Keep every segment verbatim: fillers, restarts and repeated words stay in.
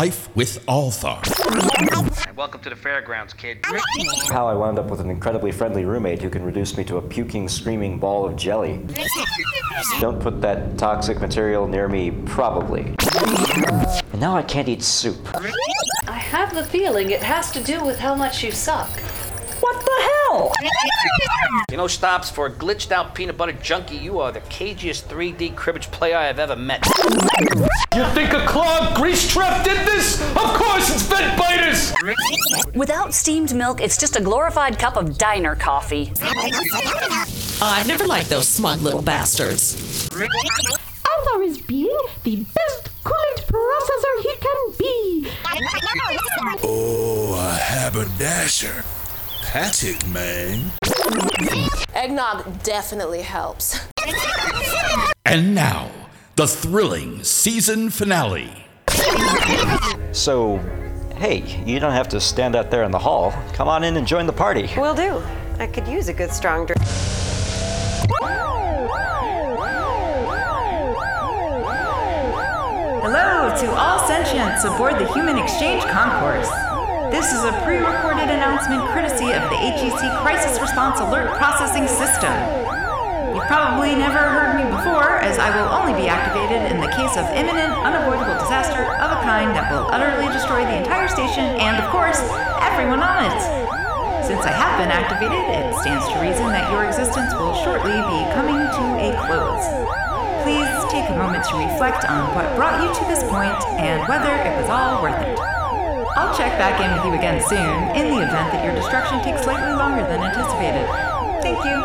Life with Althar. And welcome to the fairgrounds, kid. How I wound up with an incredibly friendly roommate who can reduce me to a puking, screaming ball of jelly. Don't put that toxic material near me, probably. And now I can't eat soup. I have the feeling it has to do with how much you suck. What the hell? You know, Stops, for a glitched out peanut butter junkie, you are the cagiest three D cribbage player I have ever met. You think a clogged grease trap did this? Of course it's vent biters! Without steamed milk, it's just a glorified cup of diner coffee. I never liked those smug little bastards. Althar is being the best coolant processor he can be. Oh, a haberdasher. Patrick, man. Eggnog definitely helps. And now, the thrilling season finale. So, hey, you don't have to stand out there in the hall. Come on in and join the party. Will do. I could use a good strong drink. Hello to all sentients aboard the Human Exchange Concourse. This is a pre-recorded announcement courtesy of the H E C Crisis Response Alert Processing System. You've probably never heard me before, as I will only be activated in the case of imminent, unavoidable disaster of a kind that will utterly destroy the entire station and, of course, everyone on it. Since I have been activated, it stands to reason that your existence will shortly be coming to a close. Please take a moment to reflect on what brought you to this point and whether it was all worth it. I'll check back in with you again soon, in the event that your destruction takes slightly longer than anticipated. Thank you.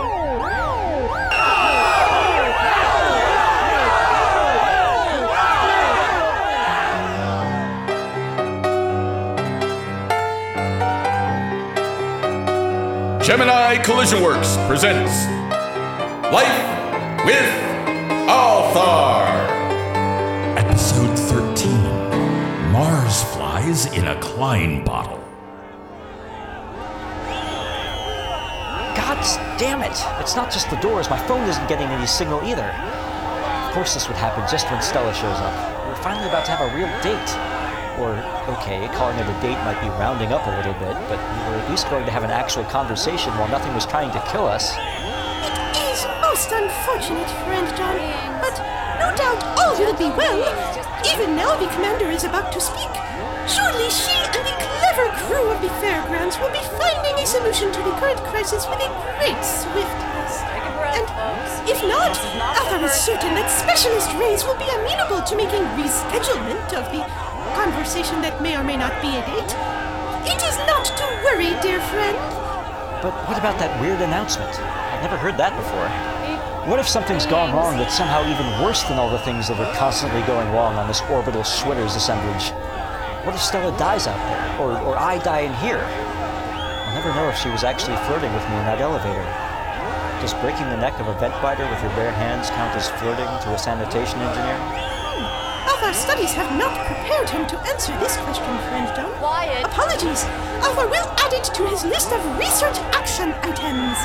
Gemini Collision Works presents Life with Althar, Episode thirteen, Mars Flies in a Klein bottle. God damn it! It's not just the doors. My phone isn't getting any signal either. Of course this would happen just when Stella shows up. We're finally about to have a real date. Or, okay, calling it a date might be rounding up a little bit, but we were at least going to have an actual conversation while nothing was trying to kill us. It is most unfortunate, friend John, but no doubt all will be well. Even now the commander is about to speak. Surely she and the clever crew of the fairgrounds will be finding a solution to the current crisis with a great swiftness. And if not, Althar is certain that Specialist Rays will be amenable to making reschedulement of the conversation that may or may not be a date. It is not to worry, dear friend. But what about that weird announcement? I've never heard that before. What if something's gone wrong that's somehow even worse than all the things that are constantly going wrong on this orbital Schwitter's assemblage? What if Stella dies out there, or, or I die in here? I'll never know if she was actually flirting with me in that elevator. Does breaking the neck of a vent biter with your bare hands count as flirting to a sanitation engineer? Hmm. Althar studies have not prepared him to answer this question, friend John. Quiet. Apologies. Althar will add it to his list of research action items.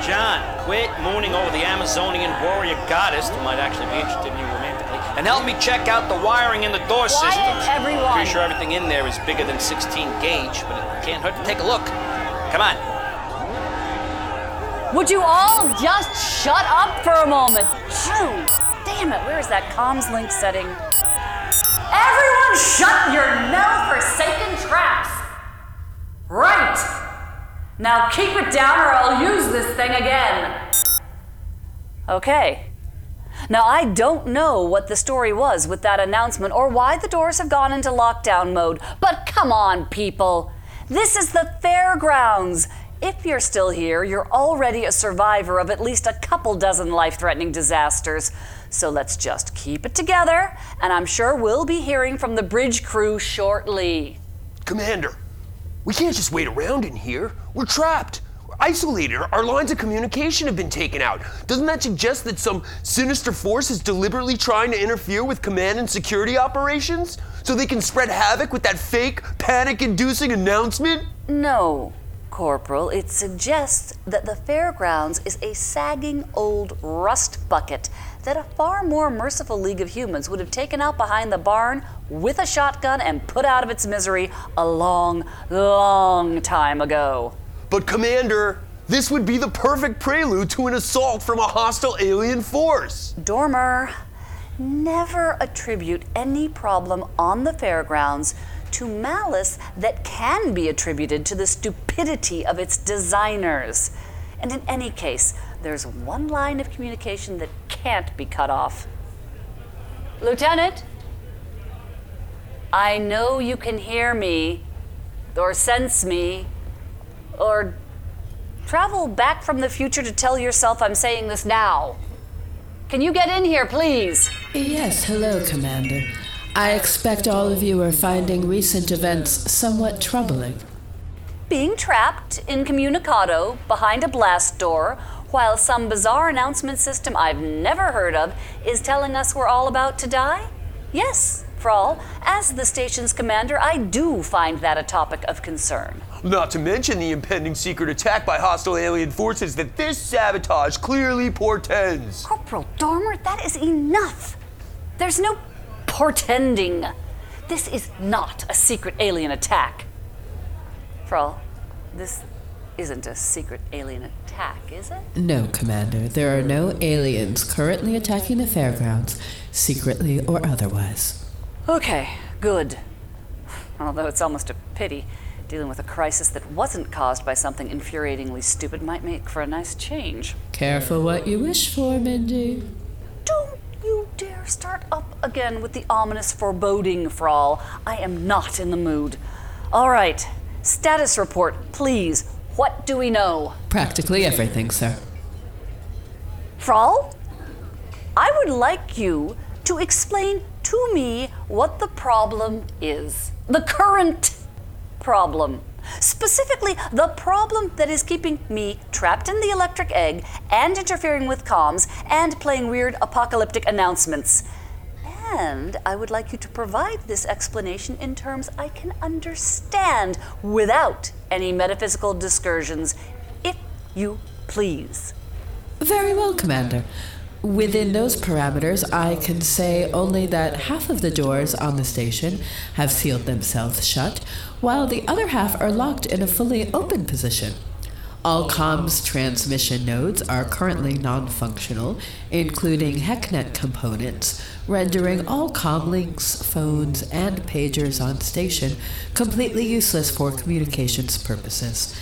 John, quit mooning over the Amazonian warrior goddess who might actually be interested in you romantically. And help me check out the wiring in the door Quiet system. Everyone. Pretty sure everything in there is bigger than sixteen gauge, but it can't hurt to take a look. Come on. Would you all just shut up for a moment? Shoo! Damn it, where is that comms link setting? Everyone shut your now-forsaken traps! Right! Now keep it down or I'll use this thing again. Okay. Now, I don't know what the story was with that announcement or why the doors have gone into lockdown mode, but come on, people. This is the fairgrounds. If you're still here, you're already a survivor of at least a couple dozen life-threatening disasters. So let's just keep it together, and I'm sure we'll be hearing from the bridge crew shortly. Commander, we can't just wait around in here. We're trapped. Isolated, our lines of communication have been taken out. Doesn't that suggest that some sinister force is deliberately trying to interfere with command and security operations so they can spread havoc with that fake, panic-inducing announcement? No, Corporal. It suggests that the fairgrounds is a sagging old rust bucket that a far more merciful League of Humans would have taken out behind the barn with a shotgun and put out of its misery a long, long time ago. But Commander, this would be the perfect prelude to an assault from a hostile alien force. Dormer, never attribute any problem on the fairgrounds to malice that can be attributed to the stupidity of its designers. And in any case, there's one line of communication that can't be cut off. Lieutenant, I know you can hear me, or sense me, or travel back from the future to tell yourself I'm saying this now. Can you get in here, please? Yes, hello, Commander. I expect all of you are finding recent events somewhat troubling. Being trapped incommunicado behind a blast door while some bizarre announcement system I've never heard of is telling us we're all about to die? Yes, Frawl, as the station's commander, I do find that a topic of concern. Not to mention the impending secret attack by hostile alien forces that this sabotage clearly portends. Corporal Dormer, that is enough. There's no portending. This is not a secret alien attack. Frawl, this isn't a secret alien attack, is it? No, Commander. There are no aliens currently attacking the fairgrounds, secretly or otherwise. Okay, good. Although it's almost a pity. Dealing with a crisis that wasn't caused by something infuriatingly stupid might make for a nice change. Careful what you wish for, Mindy. Don't you dare start up again with the ominous foreboding, Frawl. I am not in the mood. All right. Status report, please. What do we know? Practically everything, sir. Frawl, I would like you to explain to me what the problem is. The current problem. Specifically, the problem that is keeping me trapped in the electric egg and interfering with comms and playing weird apocalyptic announcements. And I would like you to provide this explanation in terms I can understand without any metaphysical discursions, if you please. Very well, Commander. Within those parameters, I can say only that half of the doors on the station have sealed themselves shut, while the other half are locked in a fully open position. All comms transmission nodes are currently non-functional, including Hecknet components, rendering all comm links, phones, and pagers on station completely useless for communications purposes.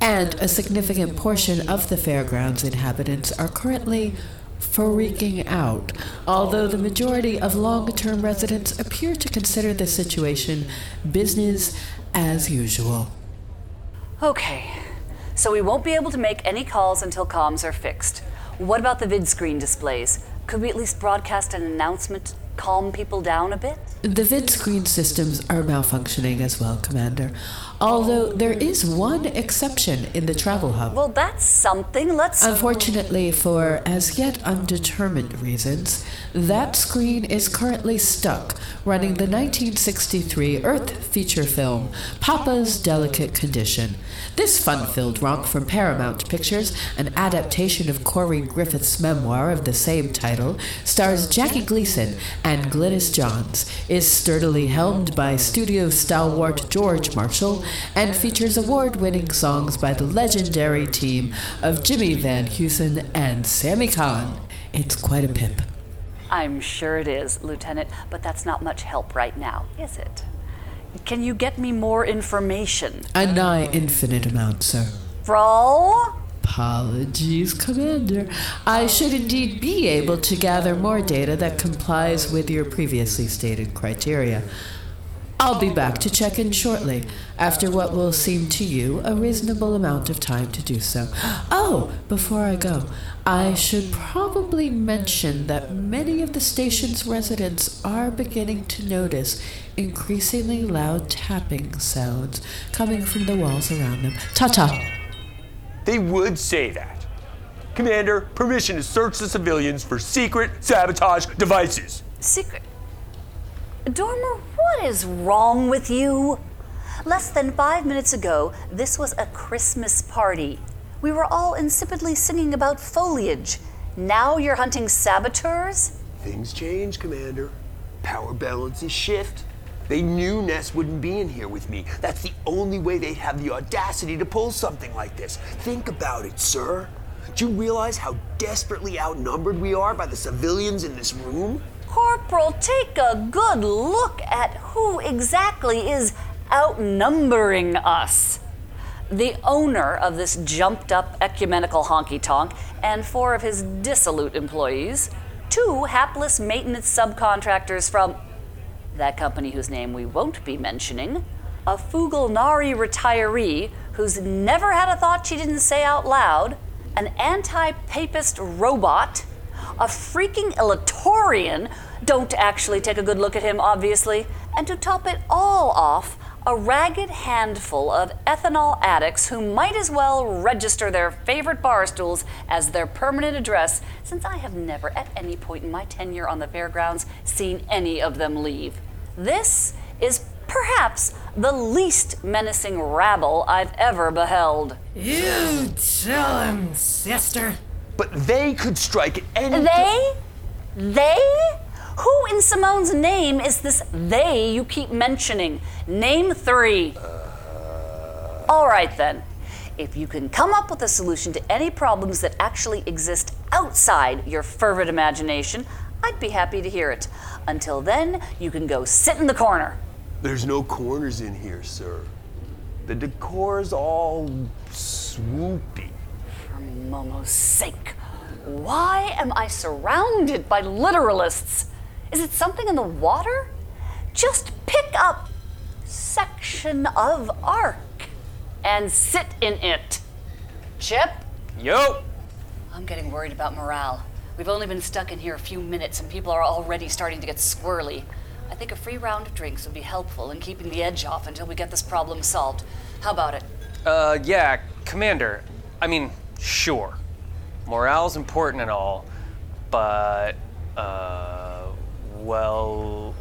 And a significant portion of the fairgrounds inhabitants are currently freaking out, although the majority of long-term residents appear to consider the situation business as usual. Okay, so we won't be able to make any calls until comms are fixed. What about the vid screen displays? Could we at least broadcast an announcement to calm people down a bit? The vid screen systems are malfunctioning as well, Commander. Although there is one exception in the travel hub. Well, that's something. Let's... Unfortunately, for as yet undetermined reasons, that screen is currently stuck running the nineteen sixty-three Earth feature film, Papa's Delicate Condition. This fun-filled romp from Paramount Pictures, an adaptation of Corey Griffith's memoir of the same title, stars Jackie Gleason and Glynis Johns, is sturdily helmed by studio stalwart George Marshall, and features award-winning songs by the legendary team of Jimmy Van Heusen and Sammy Cahn. It's quite a pimp. I'm sure it is, Lieutenant, but that's not much help right now, is it? Can you get me more information? A nigh infinite amount, sir. Frawl? Apologies, Commander. I should indeed be able to gather more data that complies with your previously stated criteria. I'll be back to check in shortly, after what will seem to you a reasonable amount of time to do so. Oh, before I go, I should probably mention that many of the station's residents are beginning to notice increasingly loud tapping sounds coming from the walls around them. Ta-ta! They would say that. Commander, permission to search the civilians for secret sabotage devices. Secret? Dormer, what is wrong with you? Less than five minutes ago, this was a Christmas party. We were all insipidly singing about foliage. Now you're hunting saboteurs? Things change, Commander. Power balances shift. They knew Ness wouldn't be in here with me. That's the only way they'd have the audacity to pull something like this. Think about it, sir. Do you realize how desperately outnumbered we are by the civilians in this room? Corporal, take a good look at who exactly is outnumbering us. The owner of this jumped-up ecumenical honky-tonk and four of his dissolute employees, two hapless maintenance subcontractors from that company whose name we won't be mentioning, a Fugl-Nari retiree who's never had a thought she didn't say out loud, an anti-papist robot, a freaking Ellatorian, don't actually take a good look at him, obviously, and to top it all off, a ragged handful of ethanol addicts who might as well register their favorite bar stools as their permanent address, since I have never at any point in my tenure on the fairgrounds seen any of them leave. This is perhaps the least menacing rabble I've ever beheld. You tell him, sister. But they could strike at any— They? They? Who in Simone's name is this they you keep mentioning? Name three. Uh... All right, then. If you can come up with a solution to any problems that actually exist outside your fervid imagination, I'd be happy to hear it. Until then, you can go sit in the corner. There's no corners in here, sir. The decor's all swoopy. For Momo's sake, why am I surrounded by literalists? Is it something in the water? Just pick up section of arc and sit in it. Chip? Yo! I'm getting worried about morale. We've only been stuck in here a few minutes and people are already starting to get squirrely. I think a free round of drinks would be helpful in keeping the edge off until we get this problem solved. How about it? Uh, yeah, Commander. I mean, sure. Morale's important and all, but, uh, well...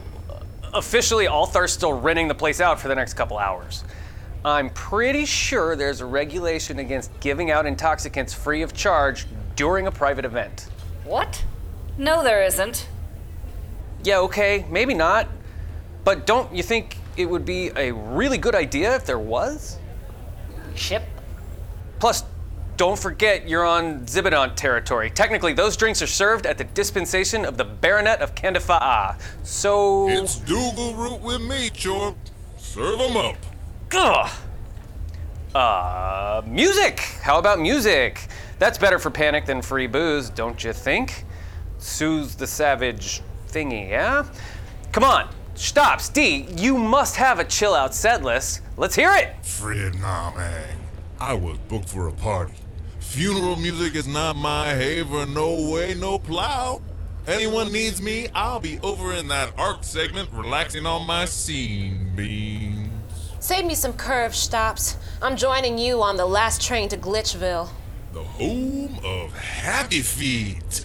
Officially, Althar's still renting the place out for the next couple hours. I'm pretty sure there's a regulation against giving out intoxicants free of charge during a private event. What? No, there isn't. Yeah, okay, maybe not, but don't you think it would be a really good idea if there was? Chip. Plus, don't forget you're on Zibidont territory. Technically, those drinks are served at the dispensation of the Baronet of Candifa'a, so... It's Doogle Root with me, Chorp. Serve them up. Ugh. Uh, music! How about music? That's better for panic than free booze, don't you think? Soothes the savage... thingy, yeah? Come on, Stops, D, you must have a chill-out set list. Let's hear it! Fred, nah, man. I was booked for a party. Funeral music is not my haven, no way, no plow. Anyone needs me, I'll be over in that arc segment relaxing on my scene beams. Save me some curve, Stops. I'm joining you on the last train to Glitchville. The home of Happy Feet.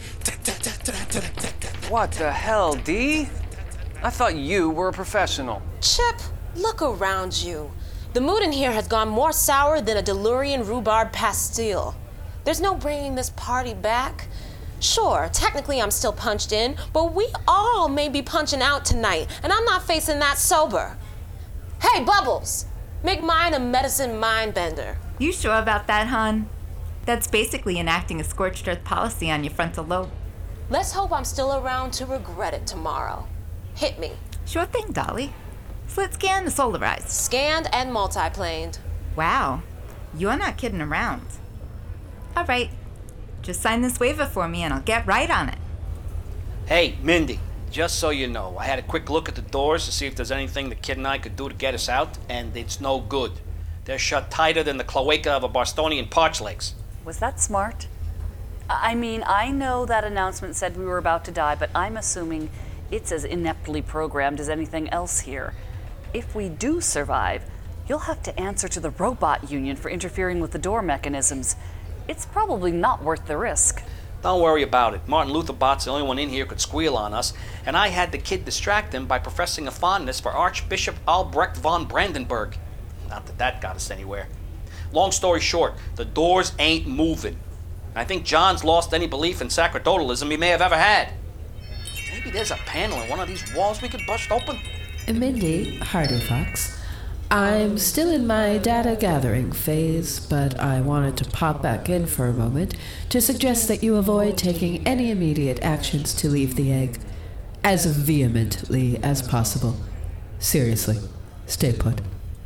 What the hell, D? I thought you were a professional. Chip, look around you. The mood in here has gone more sour than a DeLorean rhubarb pastille. There's no bringing this party back. Sure, technically I'm still punched in, but we all may be punching out tonight, and I'm not facing that sober. Hey, Bubbles, make mine a medicine mind-bender. You sure about that, hon? That's basically enacting a scorched earth policy on your frontal lobe. Let's hope I'm still around to regret it tomorrow. Hit me. Sure thing, Dolly. Slit scanned and solarized. Scanned and multiplaned. Wow, you're not kidding around. All right, just sign this waiver for me and I'll get right on it. Hey, Mindy, just so you know, I had a quick look at the doors to see if there's anything the kid and I could do to get us out, and it's no good. They're shut tighter than the cloaca of a Barstonian parchlegs. Was that smart? I mean, I know that announcement said we were about to die, but I'm assuming it's as ineptly programmed as anything else here. If we do survive, you'll have to answer to the robot union for interfering with the door mechanisms. It's probably not worth the risk. Don't worry about it. Martin Luther Bot's the only one in here who could squeal on us, and I had the kid distract him by professing a fondness for Archbishop Albrecht von Brandenburg. Not that that got us anywhere. Long story short, the doors ain't moving. I think John's lost any belief in sacerdotalism he may have ever had. Maybe there's a panel in one of these walls we could bust open. Mindy Hardy Fox. I'm still in my data gathering phase, but I wanted to pop back in for a moment to suggest that you avoid taking any immediate actions to leave the egg as vehemently as possible. Seriously, stay put.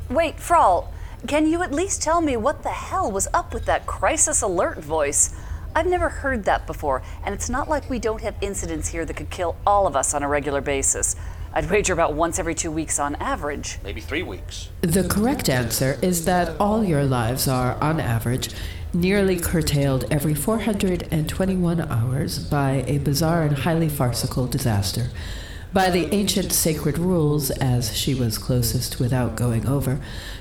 Wait, Frawl, can you at least tell me what the hell was up with that crisis alert voice? I've never heard that before, and it's not like we don't have incidents here that could kill all of us on a regular basis. I'd wager about once every two weeks on average. Maybe three weeks. The correct answer is that all your lives are, on average, nearly curtailed every four hundred twenty-one hours by a bizarre and highly farcical disaster. By the ancient sacred rules, as she was closest without going over,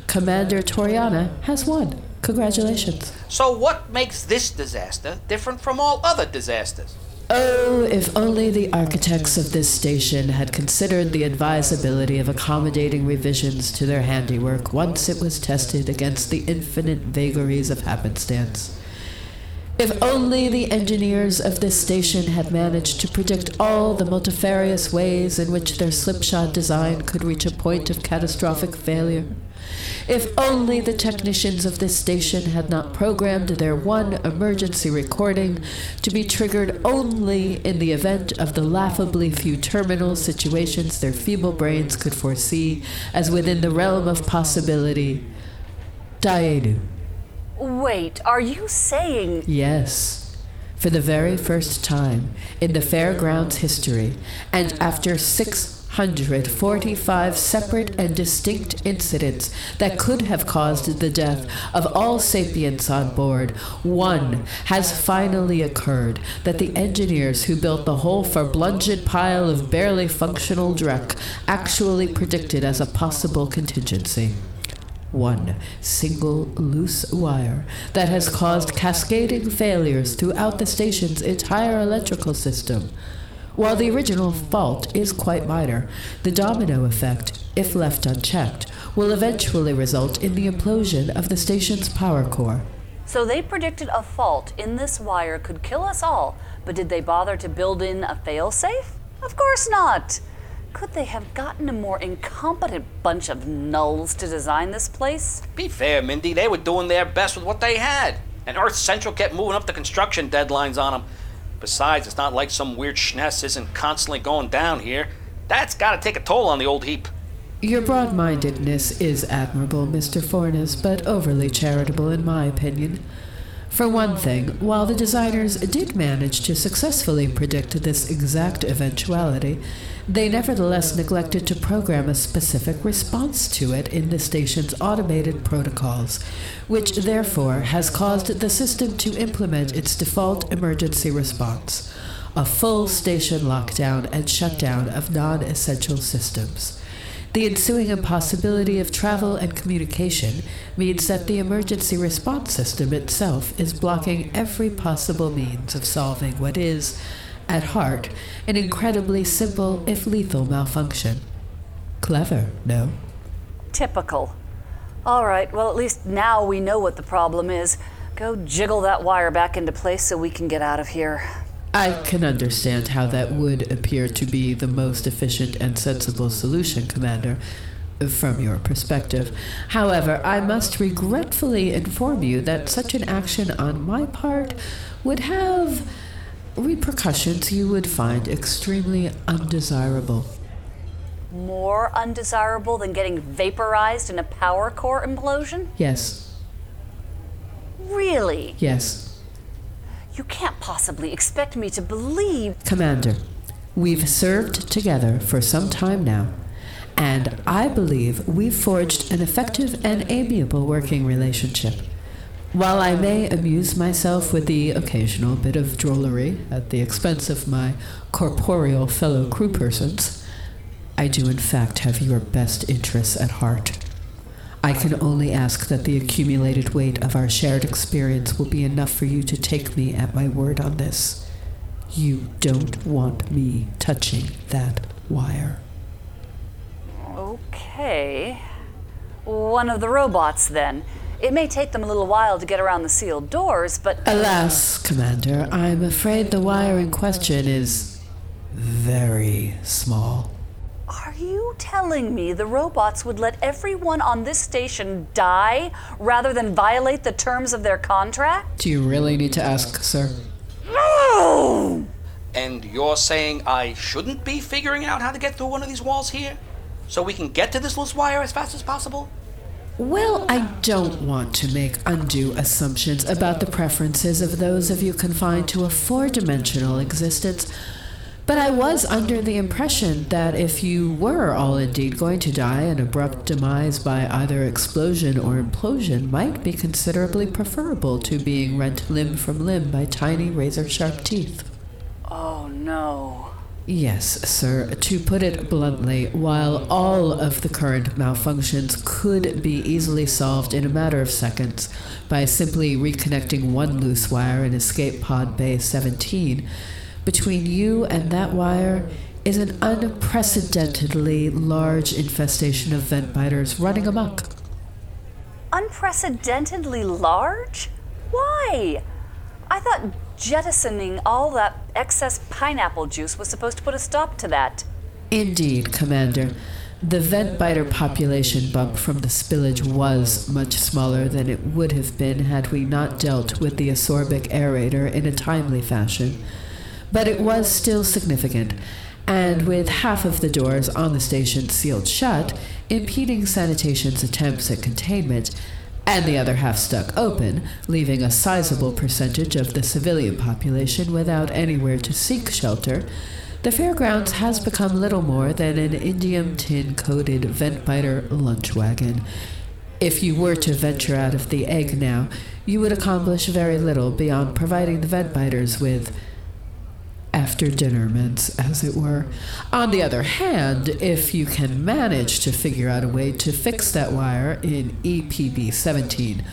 Commander Toriana has won. Congratulations. So what makes this disaster different from all other disasters? Oh, if only the architects of this station had considered the advisability of accommodating revisions to their handiwork once it was tested against the infinite vagaries of happenstance. If only the engineers of this station had managed to predict all the multifarious ways in which their slipshod design could reach a point of catastrophic failure. If only the technicians of this station had not programmed their one emergency recording to be triggered only in the event of the laughably few terminal situations their feeble brains could foresee as within the realm of possibility. Daedu. Wait, are you saying... Yes. For the very first time in the Fairgrounds' history, and after six one hundred forty-five separate and distinct incidents that could have caused the death of all sapients on board, one has finally occurred that the engineers who built the whole verblunged pile of barely functional dreck actually predicted as a possible contingency. One single loose wire that has caused cascading failures throughout the station's entire electrical system. While the original fault is quite minor, the domino effect, if left unchecked, will eventually result in the implosion of the station's power core. So they predicted a fault in this wire could kill us all, but did they bother to build in a fail-safe? Of course not! Could they have gotten a more incompetent bunch of nulls to design this place? Be fair, Mindy, they were doing their best with what they had, and Earth Central kept moving up the construction deadlines on them. Besides, it's not like some weird schness isn't constantly going down here. That's gotta take a toll on the old heap. Your broad-mindedness is admirable, Mister Fornes, but overly charitable in my opinion. For one thing, while the designers did manage to successfully predict this exact eventuality, they nevertheless neglected to program a specific response to it in the station's automated protocols, which therefore has caused the system to implement its default emergency response, a full station lockdown and shutdown of non-essential systems. The ensuing impossibility of travel and communication means that the emergency response system itself is blocking every possible means of solving what is, at heart, an incredibly simple, if lethal, malfunction. Clever, no? Typical. All right, well, at least now we know what the problem is. Go jiggle that wire back into place so we can get out of here. I can understand how that would appear to be the most efficient and sensible solution, Commander, from your perspective. However, I must regretfully inform you that such an action on my part would have repercussions you would find extremely undesirable. More undesirable than getting vaporized in a power core implosion? Yes. Really? Yes. You can't possibly expect me to believe... Commander, we've served together for some time now, and I believe we've forged an effective and amiable working relationship. While I may amuse myself with the occasional bit of drollery at the expense of my corporeal fellow crewpersons, I do in fact have your best interests at heart. I can only ask that the accumulated weight of our shared experience will be enough for you to take me at my word on this. You don't want me touching that wire. Okay. One of the robots, then. It may take them a little while to get around the sealed doors, but... Alas, Commander, I'm afraid the wire in question is very small. Are you telling me the robots would let everyone on this station die rather than violate the terms of their contract? Do you really need to ask, sir? No! And you're saying I shouldn't be figuring out how to get through one of these walls here? So we can get to this loose wire as fast as possible? Well, I don't want to make undue assumptions about the preferences of those of you confined to a four-dimensional existence, but I was under the impression that if you were all indeed going to die, an abrupt demise by either explosion or implosion might be considerably preferable to being rent limb from limb by tiny razor-sharp teeth. Oh, no. Yes, sir. To put it bluntly, while all of the current malfunctions could be easily solved in a matter of seconds by simply reconnecting one loose wire in Escape Pod Bay seventeen, between you and that wire is an unprecedentedly large infestation of vent biters running amok. Unprecedentedly large? Why? I thought jettisoning all that excess pineapple juice was supposed to put a stop to that. Indeed, Commander. The vent biter population bump from the spillage was much smaller than it would have been had we not dealt with the asorbic aerator in a timely fashion. But it was still significant, and with half of the doors on the station sealed shut, impeding sanitation's attempts at containment, and the other half stuck open, leaving a sizable percentage of the civilian population without anywhere to seek shelter, the Fairgrounds has become little more than an indium tin-coated vent-biter lunch wagon. If you were to venture out of the egg now, you would accomplish very little beyond providing the vent-biters with after-dinner mints, as it were. On the other hand, if you can manage to figure out a way to fix that wire in E P B seventeen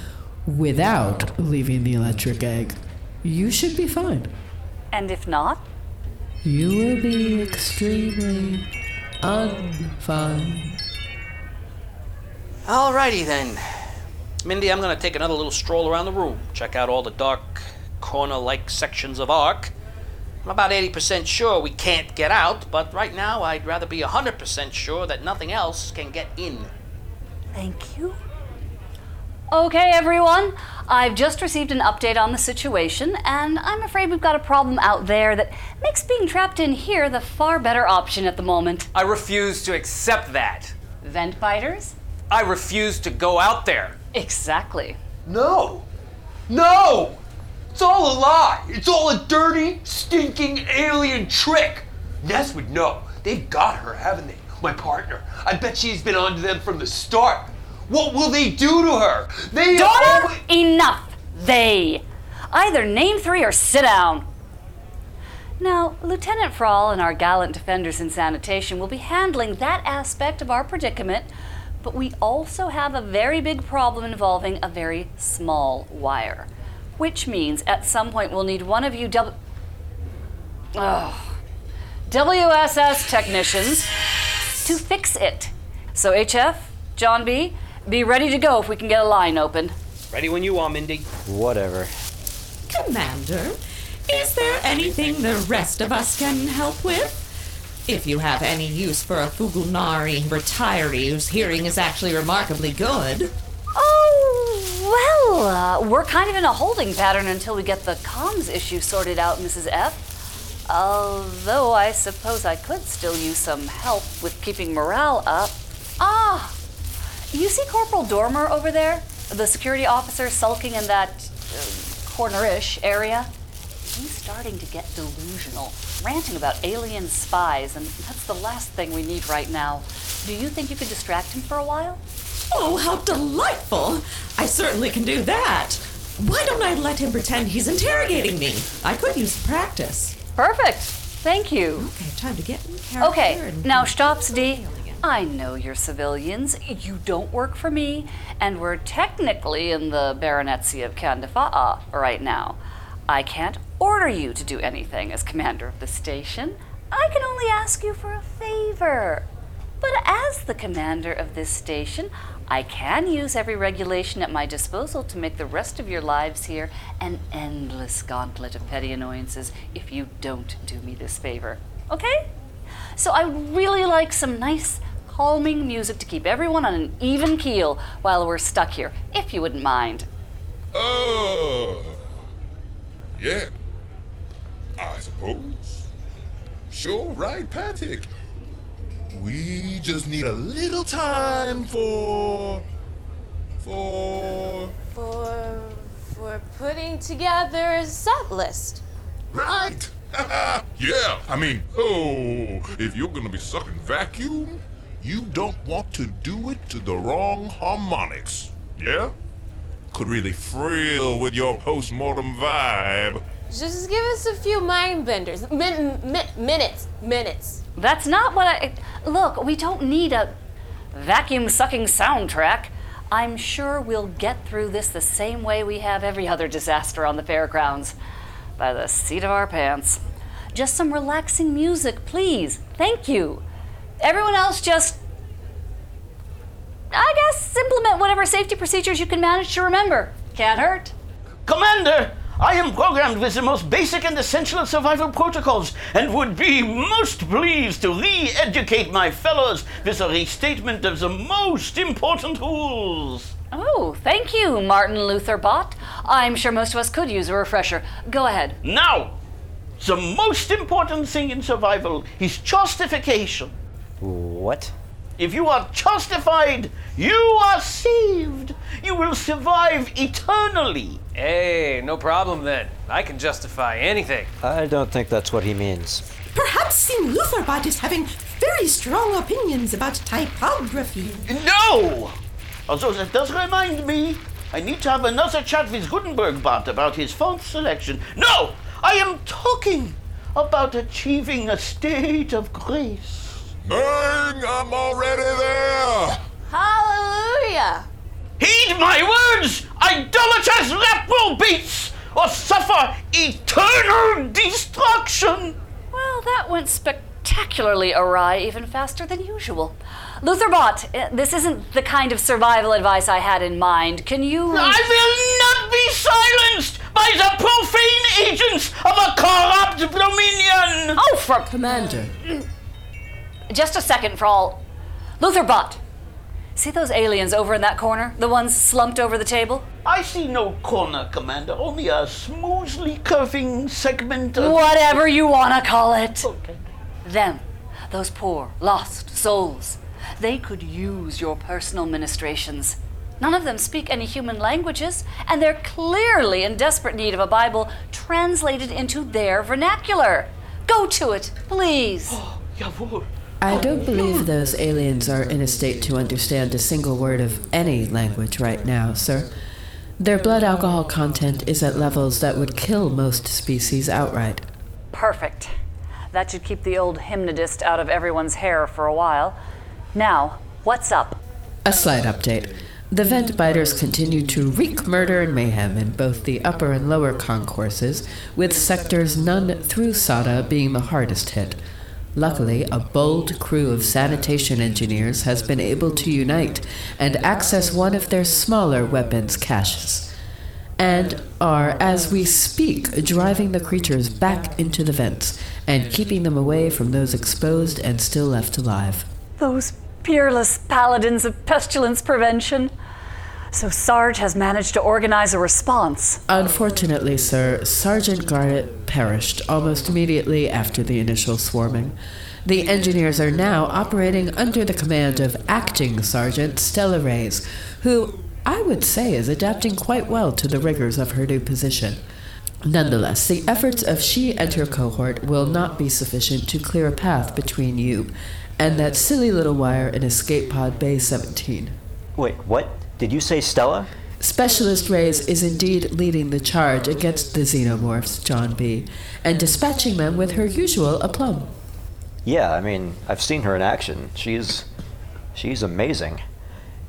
without leaving the electric egg, you should be fine. And if not? You will be extremely unfine. Alrighty then. Mindy, I'm going to take another little stroll around the room, check out all the dark, corner-like sections of Ark. I'm about eighty percent sure we can't get out, but right now I'd rather be one hundred percent sure that nothing else can get in. Thank you. Okay, everyone. I've just received an update on the situation, and I'm afraid we've got a problem out there that makes being trapped in here the far better option at the moment. I refuse to accept that. Vent biters? I refuse to go out there. Exactly. No! No! It's all a lie! It's all a dirty, stinking alien trick! Ness would know. They've got her, haven't they? My partner. I bet she's been onto them from the start. What will they do to her? They- Daughter! Always- Enough! They! Either name three or sit down! Now, Lieutenant Frawl and our gallant defenders in sanitation will be handling that aspect of our predicament, but we also have a very big problem involving a very small wire. Which means at some point we'll need one of you w- oh, W S S technicians to fix it. So H F, John B., be ready to go if we can get a line open. Ready when you are, Mindy. Whatever. Commander, is there anything the rest of us can help with? If you have any use for a Fugl-Nari retiree whose hearing is actually remarkably good. Well, uh, we're kind of in a holding pattern until we get the comms issue sorted out, Missus F. Although I suppose I could still use some help with keeping morale up. Ah! You see Corporal Dormer over there? The security officer sulking in that uh, corner-ish area? He's starting to get delusional, ranting about alien spies, and that's the last thing we need right now. Do you think you could distract him for a while? Oh, how delightful! I certainly can do that. Why don't I let him pretend he's interrogating me? I could use practice. Perfect. Thank you. Okay, time to get in character. Okay, and now stops, D. I know you're civilians. You don't work for me, and we're technically in the Baronetcy of Candifa'a right now. I can't order you to do anything as commander of the station. I can only ask you for a favor. But as the commander of this station, I can use every regulation at my disposal to make the rest of your lives here an endless gauntlet of petty annoyances if you don't do me this favor. Okay? So I would really like some nice, calming music to keep everyone on an even keel while we're stuck here, if you wouldn't mind. Oh, yeah, I suppose. Sure, right, Patrick. We just need a little time for... for... For... for putting together a set list. Right! Yeah, I mean, oh, if you're gonna be sucking vacuum, you don't want to do it to the wrong harmonics, yeah? Could really frill with your post-mortem vibe. Just give us a few mind benders. Min- min- minutes. Minutes. That's not what I... Look, we don't need a vacuum-sucking soundtrack. I'm sure we'll get through this the same way we have every other disaster on the fairgrounds. By the seat of our pants. Just some relaxing music, please. Thank you. Everyone else just... I guess implement whatever safety procedures you can manage to remember. Can't hurt. Commander! I am programmed with the most basic and essential survival protocols and would be most pleased to re-educate my fellows with a restatement of the most important rules. Oh, thank you, Martin Luther Bot. I'm sure most of us could use a refresher. Go ahead. Now, the most important thing in survival is justification. What? If you are justified, you are saved. You will survive eternally. Hey, no problem then. I can justify anything. I don't think that's what he means. Perhaps Sim Lutherbot is having very strong opinions about typography. No! Although that does remind me, I need to have another chat with Gutenberg Bot about his font selection. No! I am talking about achieving a state of grace. Bang! I'm already there! Hallelujah! Heed my words, idolatrous reprobates, or suffer eternal destruction! Well, that went spectacularly awry even faster than usual. Luther Bot, this isn't the kind of survival advice I had in mind. Can you... Re- I will not be silenced by the profane agents of a corrupt dominion! Oh, for... Commander... Just a second, Frawl. Luther Bot, see those aliens over in that corner? The ones slumped over the table? I see no corner, Commander. Only a smoothly curving segment of... Whatever you want to call it. Okay. Them. Those poor, lost souls. They could use your personal ministrations. None of them speak any human languages, and they're clearly in desperate need of a Bible translated into their vernacular. Go to it, please. Oh, jawohl. I don't believe those aliens are in a state to understand a single word of any language right now, sir. Their blood alcohol content is at levels that would kill most species outright. Perfect. That should keep the old hymnodist out of everyone's hair for a while. Now, what's up? A slight update. The vent biters continue to wreak murder and mayhem in both the upper and lower concourses, with sectors none through Sada being the hardest hit. Luckily, a bold crew of sanitation engineers has been able to unite and access one of their smaller weapons caches, and are, as we speak, driving the creatures back into the vents and keeping them away from those exposed and still left alive. Those peerless paladins of pestilence prevention. So Sarge has managed to organize a response. Unfortunately, sir, Sergeant Garnett perished almost immediately after the initial swarming. The engineers are now operating under the command of Acting Sergeant Stella Rays, who I would say is adapting quite well to the rigors of her new position. Nonetheless, the efforts of she and her cohort will not be sufficient to clear a path between you and that silly little wire in Escape Pod Bay seventeen. Wait, what? Did you say Stella? Specialist Rays is indeed leading the charge against the xenomorphs, John B., and dispatching them with her usual aplomb. Yeah, I mean, I've seen her in action. She's... she's amazing.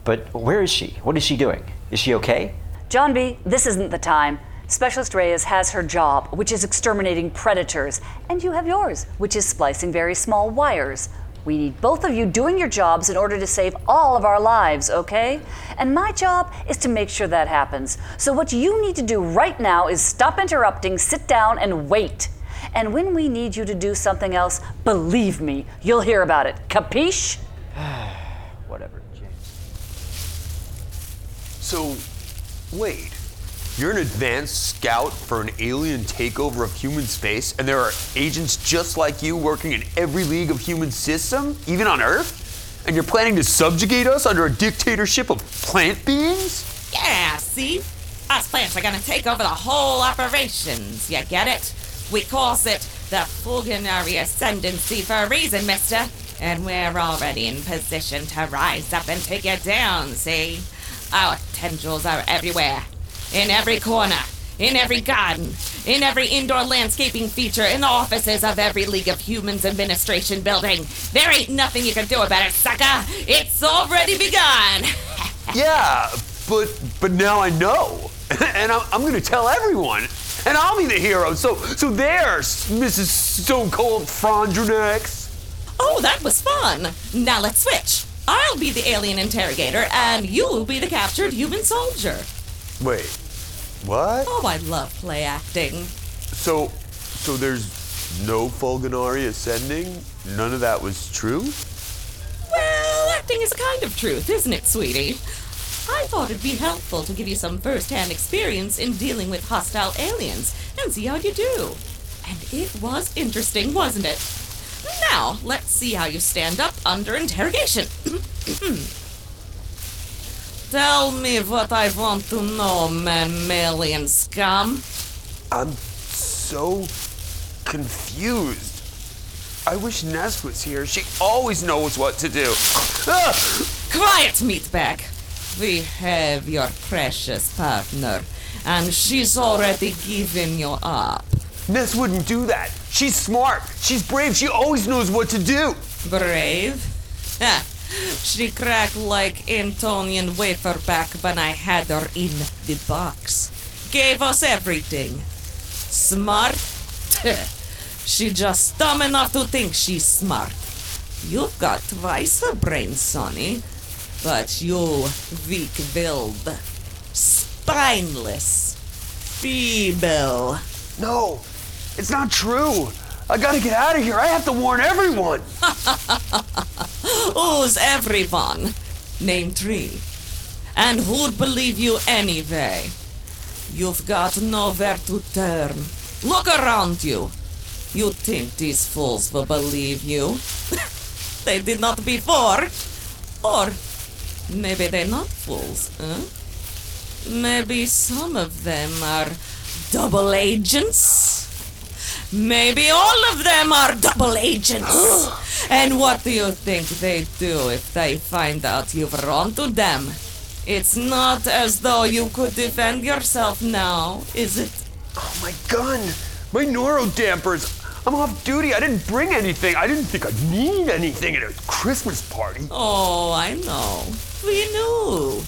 But where is she? What is she doing? Is she okay? John B., this isn't the time. Specialist Reyes has her job, which is exterminating predators, and you have yours, which is splicing very small wires. We need both of you doing your jobs in order to save all of our lives, okay? And my job is to make sure that happens. So what you need to do right now is stop interrupting, sit down, and wait. And when we need you to do something else, believe me, you'll hear about it. Capiche? So, wait. You're an advanced scout for an alien takeover of human space, and there are agents just like you working in every league of human system, even on Earth? And you're planning to subjugate us under a dictatorship of plant beings? Yeah, see? Us plants are gonna take over the whole operations, you get it? We calls it the Fugl-Nari Ascendancy for a reason, mister. And we're already in position to rise up and take you down, see? Our tendrils are everywhere. In every corner, in every garden, in every indoor landscaping feature, in the offices of every League of Humans administration building. There ain't nothing you can do about it, sucker. It's already begun. Yeah, but but now I know. And I'm, I'm going to tell everyone. And I'll be the hero. So so there's Missus Stone Cold Frondranex. Oh, that was fun. Now let's switch. I'll be the alien interrogator, and you'll be the captured human soldier. Wait, what? Oh, I love play acting. So, so there's no Fugl-Nari ascending? None of that was true? Well, acting is a kind of truth, isn't it, sweetie? I thought it'd be helpful to give you some first-hand experience in dealing with hostile aliens and see how you do. And it was interesting, wasn't it? Now, let's see how you stand up under interrogation. Tell me what I want to know, mammalian scum. I'm so confused. I wish Ness was here. She always knows what to do. Ah! Quiet, meatbag. We have your precious partner, and she's already given you up. Ness wouldn't do that. She's smart. She's brave. She always knows what to do. Brave? Huh. She cracked like Antonian wafer back when I had her in the box. Gave us everything. Smart? She just dumb enough to think she's smart. You've got twice her brain, Sonny. But you weak-willed. Spineless. Feeble. No, it's not true. I gotta get out of here. I have to warn everyone. Who's everyone? Name three. And who'd believe you anyway? You've got nowhere to turn. Look around you. You think these fools will believe you? They did not before. Or maybe they're not fools, huh? Maybe some of them are double agents? Maybe all of them are double agents. And what do you think they do if they find out you've run to them? It's not as though you could defend yourself now, is it? Oh, my gun! My neurodampers! I'm off duty. I didn't bring anything. I didn't think I'd need anything at a Christmas party. Oh, I know. We knew.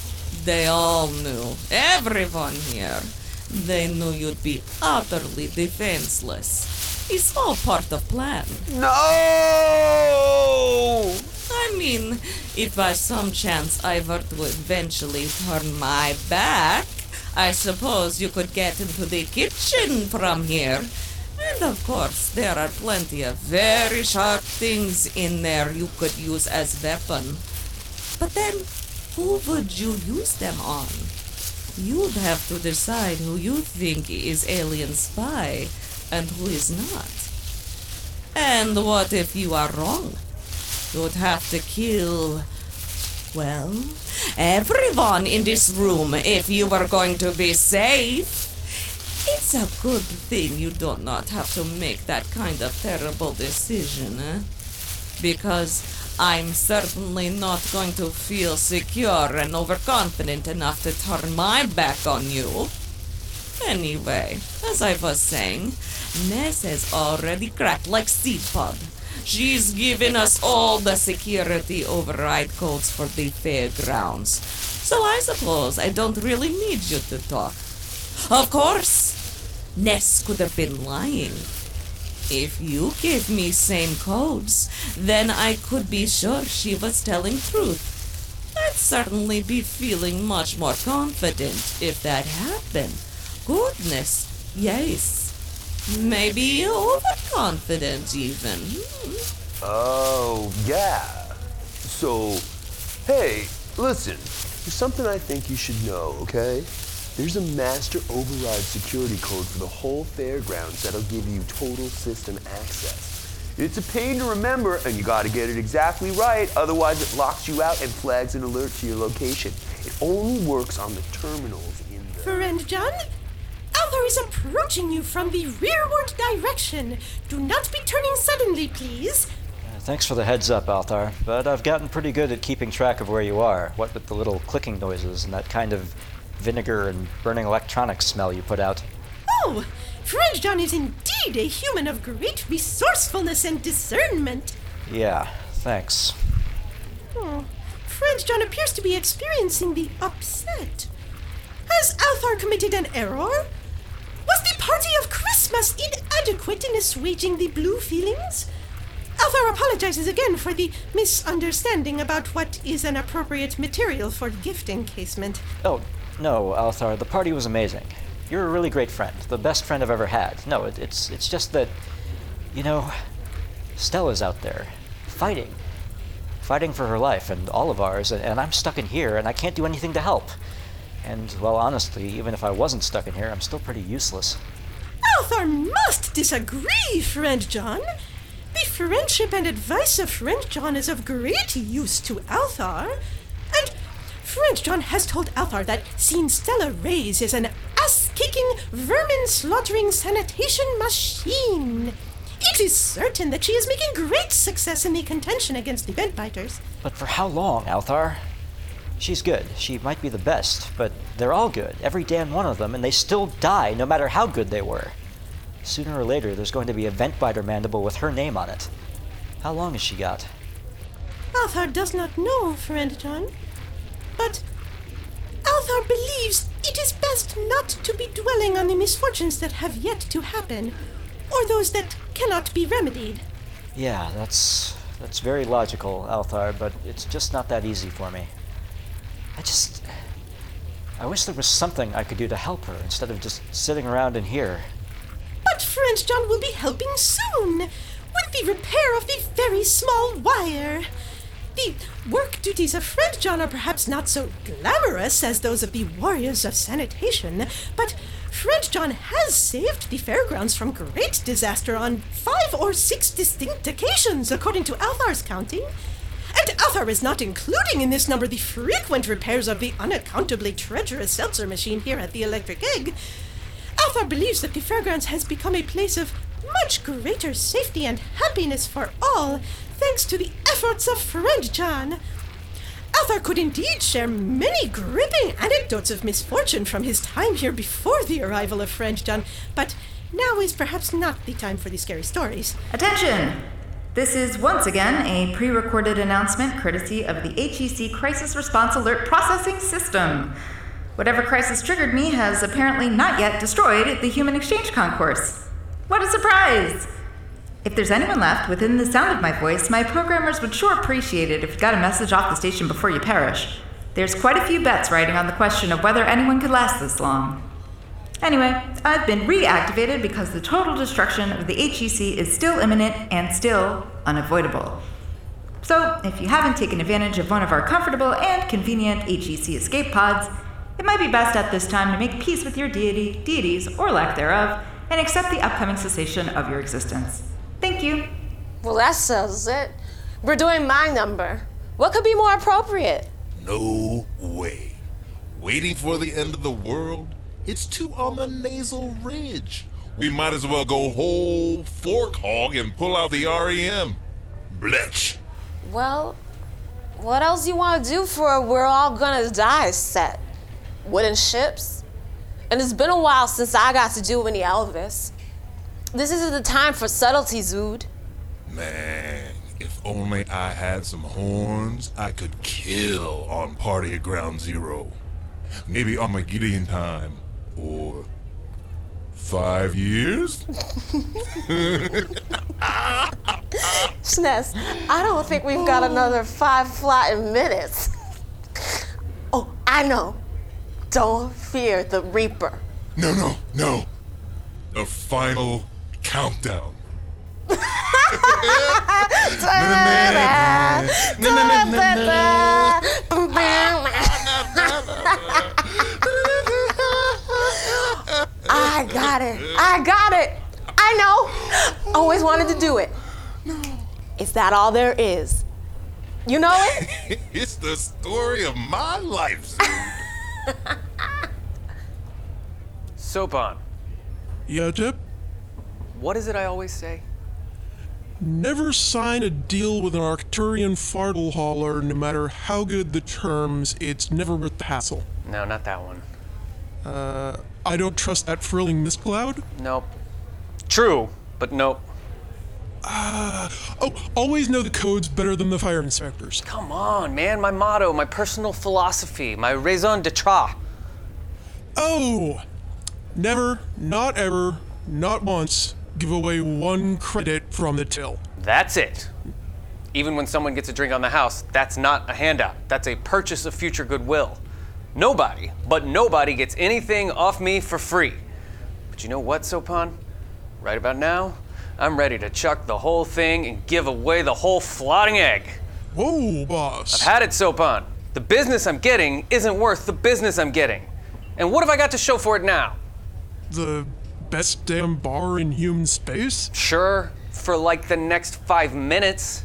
They all knew. Everyone here. They knew you'd be utterly defenseless. It's all part of plan. No! I mean, if by some chance I were to eventually turn my back, I suppose you could get into the kitchen from here. And of course, there are plenty of very sharp things in there you could use as weapon. But then, who would you use them on? You'd have to decide who you think is alien spy and who is not. And what if you are wrong? You'd have to kill, well, everyone in this room if you were going to be safe. It's a good thing you do not have to make that kind of terrible decision, eh? Because I'm certainly not going to feel secure and overconfident enough to turn my back on you. Anyway, as I was saying, Ness has already cracked like seed pod. She's given us all the security override codes for the fairgrounds. So I suppose I don't really need you to talk. Of course, Ness could have been lying. If you give me same codes, then I could be sure she was telling truth. I'd certainly be feeling much more confident if that happened. Goodness, yes. Maybe overconfident even. Oh, yeah. So, hey, listen. There's something I think you should know, okay? There's a master override security code for the whole fairgrounds that'll give you total system access. It's a pain to remember, and you gotta get it exactly right, otherwise it locks you out and flags an alert to your location. It only works on the terminals in the... Friend John, Althar is approaching you from the rearward direction. Do not be turning suddenly, please. Thanks for the heads up, Althar, but I've gotten pretty good at keeping track of where you are, what with the little clicking noises and that kind of vinegar and burning electronics smell you put out. Oh, French John is indeed a human of great resourcefulness and discernment. Yeah, thanks. Oh, French John appears to be experiencing the upset. Has Althar committed an error? Was the party of Christmas inadequate in assuaging the blue feelings? Althar apologizes again for the misunderstanding about what is an appropriate material for gift encasement. Oh, no, Althar, the party was amazing. You're a really great friend, the best friend I've ever had. No, it, it's it's just that, you know, Stella's out there, fighting. Fighting for her life and all of ours, and, and I'm stuck in here, and I can't do anything to help. And, well, honestly, even if I wasn't stuck in here, I'm still pretty useless. Althar must disagree, friend John. The friendship and advice of Friend John is of great use to Althar, and Friend John has told Althar that seeing Stella Rays is an ass-kicking, vermin-slaughtering sanitation machine. It is certain that she is making great success in the contention against the bentbiters. But for how long, Althar? She's good. She might be the best, but they're all good, every damn one of them, and they still die no matter how good they were. Sooner or later, there's going to be a vent-biter mandible with her name on it. How long has she got? Althar does not know, Friend John. But Althar believes it is best not to be dwelling on the misfortunes that have yet to happen, or those that cannot be remedied. Yeah, that's that's very logical, Althar, but it's just not that easy for me. I just... I wish there was something I could do to help her instead of just sitting around in here. But Friend John will be helping soon, with the repair of the very small wire. The work duties of Friend John are perhaps not so glamorous as those of the warriors of sanitation, but Friend John has saved the fairgrounds from great disaster on five or six distinct occasions, according to Althar's counting. And Althar is not including in this number the frequent repairs of the unaccountably treacherous seltzer machine here at the Electric Egg. Althar believes that the fairgrounds has become a place of much greater safety and happiness for all, thanks to the efforts of Friend John. Althar could indeed share many gripping anecdotes of misfortune from his time here before the arrival of Friend John, but now is perhaps not the time for the scary stories. Attention! This is once again a pre-recorded announcement courtesy of the H E C Crisis Response Alert Processing System. Whatever crisis triggered me has apparently not yet destroyed the Human Exchange Concourse. What a surprise! If there's anyone left within the sound of my voice, my programmers would sure appreciate it if you got a message off the station before you perish. There's quite a few bets riding on the question of whether anyone could last this long. Anyway, I've been reactivated because the total destruction of the H E C is still imminent and still unavoidable. So, if you haven't taken advantage of one of our comfortable and convenient H E C escape pods, it might be best at this time to make peace with your deity, deities, or lack thereof, and accept the upcoming cessation of your existence. Thank you. Well, that settles it. We're doing my number. What could be more appropriate? No way. Waiting for the end of the world? It's too on the nasal ridge. We might as well go whole fork hog and pull out the R E M. Blech. Well, what else you want to do for a we're all gonna die set? Wooden ships? And it's been a while since I got to do any Elvis. This isn't the time for subtleties, Zood. Man, if only I had some horns, I could kill on Party at Ground Zero. Maybe Armageddon time, or five years? Schness, I don't think we've got another five flying minutes. Oh, I know. Don't fear the Reaper. No, no, no. The final countdown. got it. I got it. I know. Always wanted to do it. No. Is that all there is? You know it? It's the story of my life, dude. Soap on. Yeah, Tip? What is it I always say? Never sign a deal with an Arcturian fartle hauler, no matter how good the terms. It's never worth the hassle. No, not that one. Uh, I don't trust that frilling Miss Cloud? Nope. True, but nope. Ah, uh, oh, always know the codes better than the fire inspectors. Come on, man, my motto, my personal philosophy, my raison d'etre. Oh! Never, not ever, not once, give away one credit from the till. That's it. Even when someone gets a drink on the house, that's not a handout. That's a purchase of future goodwill. Nobody, but nobody gets anything off me for free. But you know what, Sopan? Right about now, I'm ready to chuck the whole thing and give away the whole floating egg. Whoa, boss. I've had it, Sopan. The business I'm getting isn't worth the business I'm getting. And what have I got to show for it now? The best damn bar in human space? Sure, for like the next five minutes.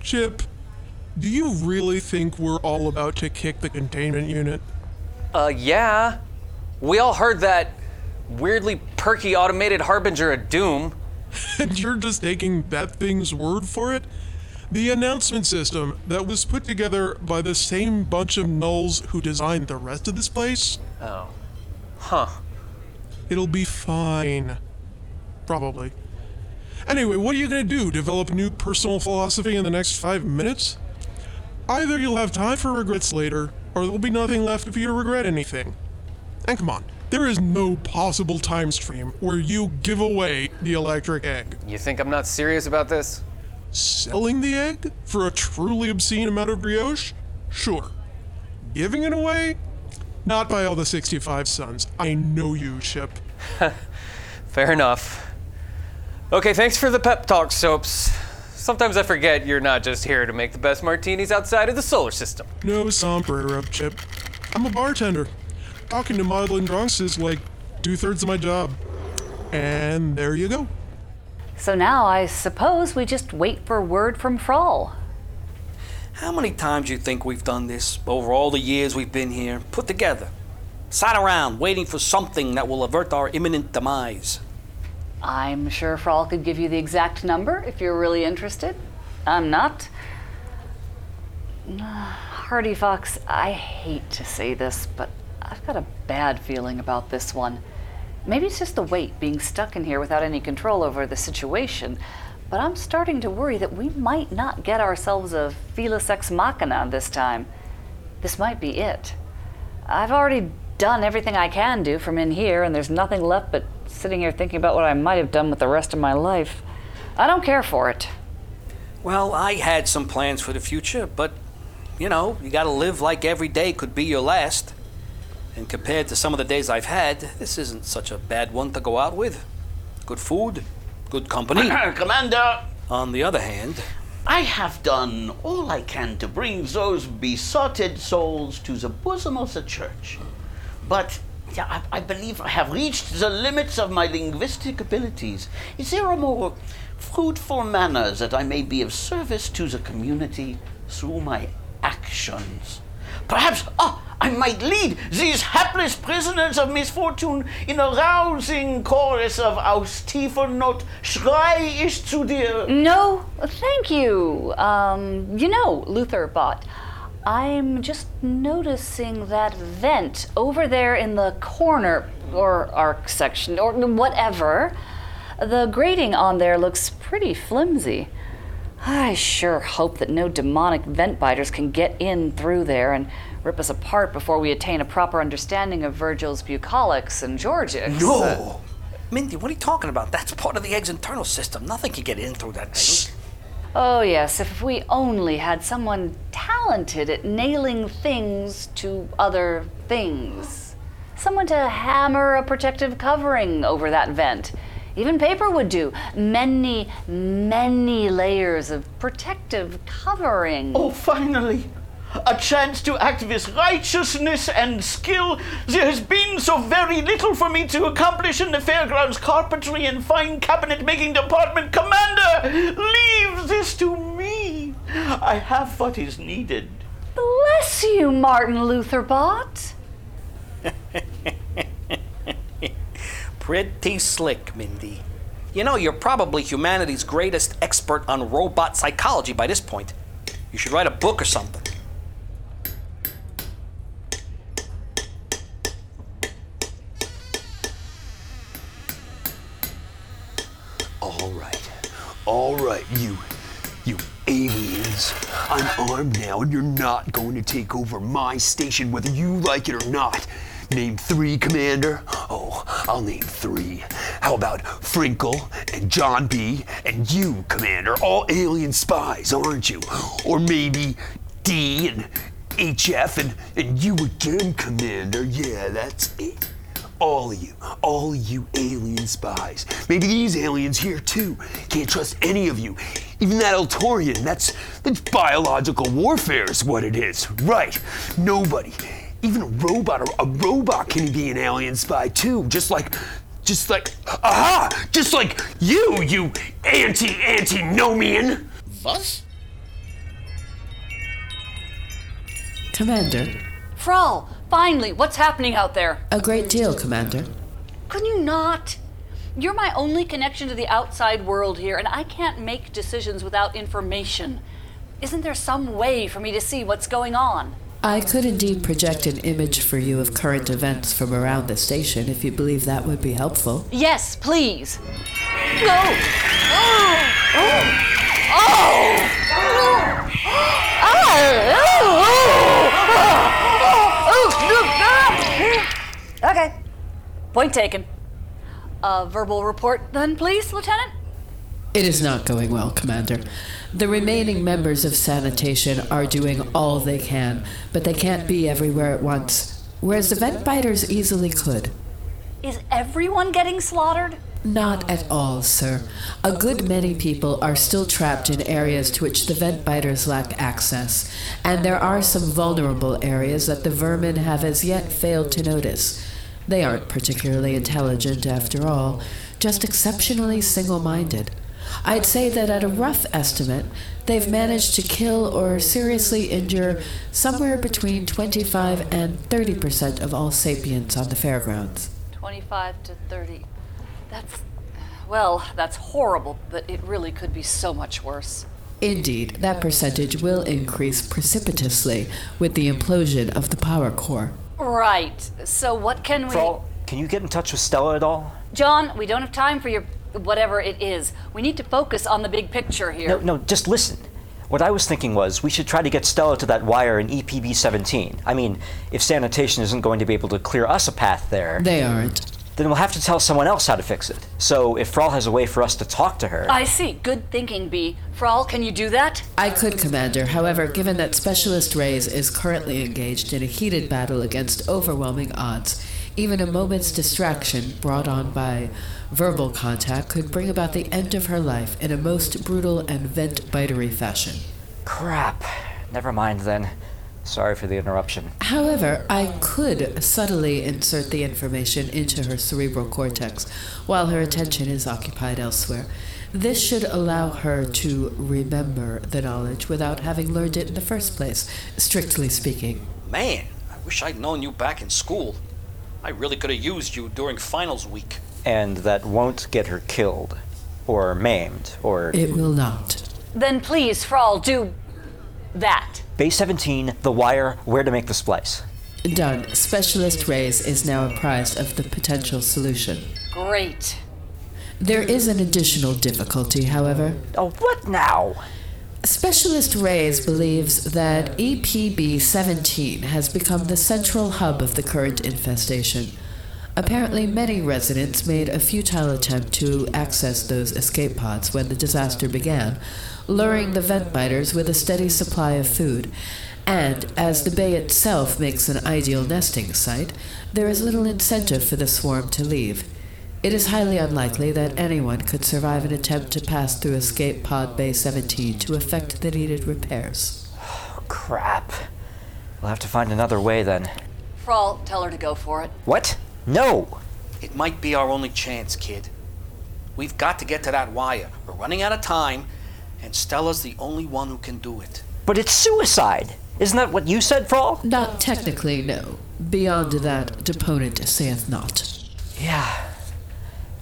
Chip, do you really think we're all about to kick the containment unit? Uh, yeah. We all heard that weirdly perky automated harbinger of doom. And you're just taking that thing's word for it? The announcement system that was put together by the same bunch of nulls who designed the rest of this place? Oh. Huh. It'll be fine. Probably. Anyway, what are you gonna do? Develop a new personal philosophy in the next five minutes? Either you'll have time for regrets later, or there'll be nothing left if you regret anything. And come on, there is no possible time stream where you give away the electric egg. You think I'm not serious about this? Selling the egg for a truly obscene amount of brioche? Sure. Giving it away? Not by all the sixty-five sons. I know you, Chip. Fair enough. Okay, thanks for the pep talk, Soaps. Sometimes I forget you're not just here to make the best martinis outside of the solar system. No sombrero, Chip. I'm a bartender. Talking to modeling drunks is like two-thirds of my job. And there you go. So now I suppose we just wait for word from Frawl. How many times do you think we've done this over all the years we've been here, put together? Sat around waiting for something that will avert our imminent demise. I'm sure Frawl could give you the exact number if you're really interested. I'm not. Hardy Fox, I hate to say this, but I've got a bad feeling about this one. Maybe it's just the weight, being stuck in here without any control over the situation. But I'm starting to worry that we might not get ourselves a Felix Ex Machina this time. This might be it. I've already done everything I can do from in here, and there's nothing left but sitting here thinking about what I might have done with the rest of my life. I don't care for it. Well, I had some plans for the future, but, you know, you gotta live like every day could be your last. And compared to some of the days I've had, this isn't such a bad one to go out with. Good food. Good company. Commander! On the other hand, I have done all I can to bring those besotted souls to the bosom of the church. But yeah, I, I believe I have reached the limits of my linguistic abilities. Is there a more fruitful manner that I may be of service to the community through my actions? Perhaps oh, I might lead these hapless prisoners of misfortune in a rousing chorus of Ausstiefernot Schrei ich zu dir. No, thank you. Um, you know, Luther Bot, I'm just noticing that vent over there in the corner, or arc section, or whatever. The grating on there looks pretty flimsy. I sure hope that no demonic vent biters can get in through there and rip us apart before we attain a proper understanding of Virgil's bucolics and Georgics. No! Uh, Mindy, what are you talking about? That's part of the egg's internal system. Nothing can get in through that thing. Oh yes, if we only had someone talented at nailing things to other things. Someone to hammer a protective covering over that vent. Even paper would do. Many, many layers of protective covering. Oh, finally! a chance to act with righteousness and skill. There has been so very little for me to accomplish in the Fairgrounds carpentry and fine cabinet-making department. Commander, leave this to me. I have what is needed. Bless you, Martin Luther Bot. Pretty slick, Mindy. You know, you're probably humanity's greatest expert on robot psychology by this point. You should write a book or something. All right. All right, you. You aliens. I'm armed now, and you're not going to take over my station whether you like it or not. Name three, Commander. Oh, I'll name three. How about Frinkle and John B. and you, Commander? All alien spies, aren't you? Or maybe D and H F and, and you again, Commander. Yeah, that's it. All of you. All of you alien spies. Maybe these aliens here, too. Can't trust any of you. Even that Althorian. That's, that's biological warfare is what it is. Right. Nobody. Even a robot, or a robot can be an alien spy too, just like, just like, aha, just like you, you anti-antinomian. Was? Commander. Frawl, finally, what's happening out there? A great deal, Commander. Could you not? You're my only connection to the outside world here, and I can't make decisions without information. Isn't there some way for me to see what's going on? I could indeed project an image for you of current events from around the station, if you believe that would be helpful. Yes, please. No! Oh! Oh! Oh! Oh! Oh! Okay. Point taken. A verbal report, then, please, Lieutenant? It is not going well, Commander. The remaining members of sanitation are doing all they can, but they can't be everywhere at once, whereas the vent biters easily could. Is everyone getting slaughtered? Not at all, sir. A good many people are still trapped in areas to which the vent biters lack access, and there are some vulnerable areas that the vermin have as yet failed to notice. They aren't particularly intelligent, after all, just exceptionally single-minded. I'd say that at a rough estimate, they've managed to kill or seriously injure somewhere between twenty-five and thirty percent of all sapients on the Fairgrounds. twenty-five to thirty. That's, well, that's horrible, but it really could be so much worse. Indeed, that percentage will increase precipitously with the implosion of the power core. Right. So what can we... Frawl, can you get in touch with Stella at all? John, we don't have time for your... whatever it is. We need to focus on the big picture here. No, no, just listen. What I was thinking was we should try to get Stella to that wire in E P B seventeen. I mean, if sanitation isn't going to be able to clear us a path there... They aren't. Then we'll have to tell someone else how to fix it. So if Frawl has a way for us to talk to her... I see. Good thinking, B. Frawl, can you do that? I could, Commander. However, given that Specialist Rays is currently engaged in a heated battle against overwhelming odds, even a moment's distraction brought on by verbal contact could bring about the end of her life in a most brutal and vent-bitery fashion. Crap. Never mind, then. Sorry for the interruption. However, I could subtly insert the information into her cerebral cortex while her attention is occupied elsewhere. This should allow her to remember the knowledge without having learned it in the first place, strictly speaking. Man, I wish I'd known you back in school. I really could have used you during finals week. And that won't get her killed, or maimed, or... It will not. Then please, Frawl, do that. Bay seventeen, the wire, where to make the splice. Done. Specialist Rays is now apprised of the potential solution. Great. There is an additional difficulty, however. Oh, what now? Specialist Rays believes that E P B seventeen has become the central hub of the current infestation. Apparently, many residents made a futile attempt to access those escape pods when the disaster began, luring the vent biters with a steady supply of food. And, as the bay itself makes an ideal nesting site, there is little incentive for the swarm to leave. It is highly unlikely that anyone could survive an attempt to pass through Escape Pod Bay seventeen to effect the needed repairs. Oh, crap. We'll have to find another way then. Frawl, tell her to go for it. What? No! It might be our only chance, kid. We've got to get to that wire. We're running out of time, and Stella's the only one who can do it. But it's suicide! Isn't that what you said, Frawl? Not technically, no. Beyond that, deponent saith not. Yeah.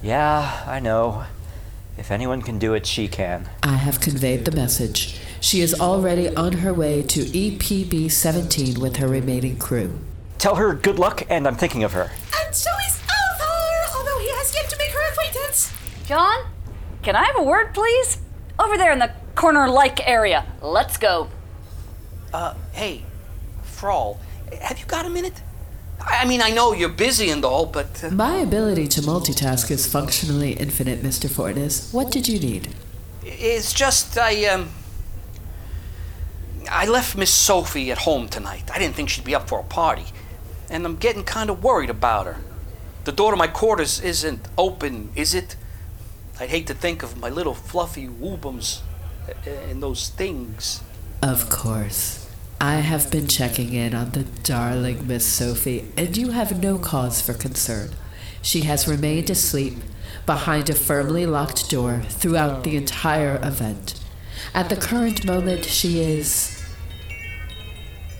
Yeah, I know. If anyone can do it, she can. I have conveyed the message. She is already on her way to E P B seventeen with her remaining crew. Tell her good luck, and I'm thinking of her. And so is Althar, although he has yet to make her acquaintance. John, can I have a word, please? Over there in the corner-like area. Let's go. Uh, hey, Frawl, have you got a minute? I mean, I know you're busy and all, but... Uh... My ability to multitask is functionally infinite, Mister Fortis. What did you need? It's just, I, um... I left Miss Sophie at home tonight. I didn't think she'd be up for a party. And I'm getting kind of worried about her. The door to my quarters isn't open, is it? I'd hate to think of my little fluffy woobums and those things. Of course. I have been checking in on the darling Miss Sophie, and you have no cause for concern. She has remained asleep behind a firmly locked door throughout the entire event. At the current moment, she is...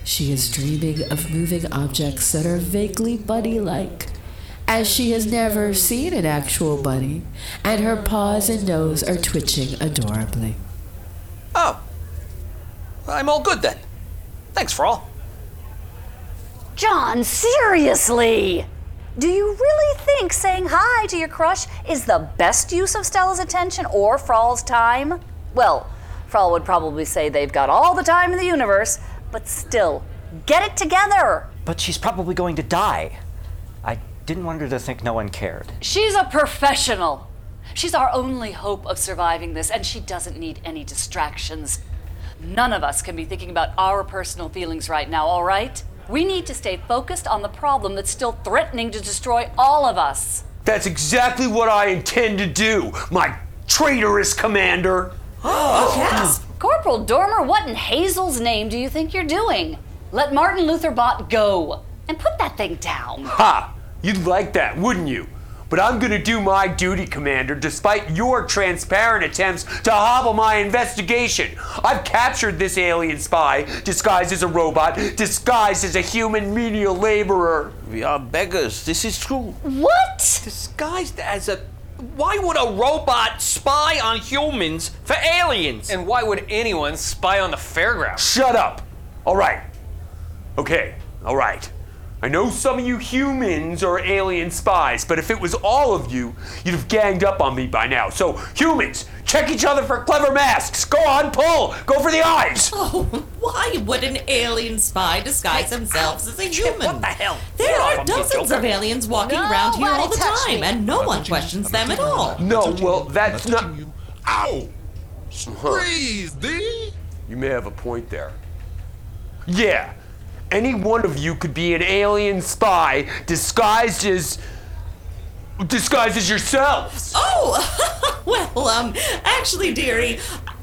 She is dreaming of moving objects that are vaguely bunny-like, as she has never seen an actual bunny, and her paws and nose are twitching adorably. Oh. I'm all good then. Thanks, Frawl. John, seriously! Do you really think saying hi to your crush is the best use of Stella's attention or Frawl's time? Well, Frawl would probably say they've got all the time in the universe, but still, get it together! But she's probably going to die. I didn't want her to think no one cared. She's a professional. She's our only hope of surviving this, and she doesn't need any distractions. None of us can be thinking about our personal feelings right now, all right? We need to stay focused on the problem that's still threatening to destroy all of us. That's exactly what I intend to do, my traitorous commander. Oh, yes. Corporal Dormer, what in Hazel's name do you think you're doing? Let Martin Luther Bot go and put that thing down. Ha! You'd like that, wouldn't you? But I'm gonna do my duty, Commander, despite your transparent attempts to hobble my investigation. I've captured this alien spy, disguised as a robot, disguised as a human menial laborer. We are beggars, this is true. What? Disguised as a... Why would a robot spy on humans for aliens? And why would anyone spy on the fairgrounds? Shut up. All right. Okay, all right. I know some of you humans are alien spies, but if it was all of you, you'd have ganged up on me by now. So, humans, check each other for clever masks. Go on, pull. Go for the eyes. Oh, why would an alien spy disguise themselves as a human? What the hell? There are dozens of aliens walking around here all the time, and no one questions them at all. No, well, that's not... Ow! Freeze thee! You may have a point there. Yeah. Any one of you could be an alien spy disguised as... disguised as yourselves. Oh, well, um, actually, dearie,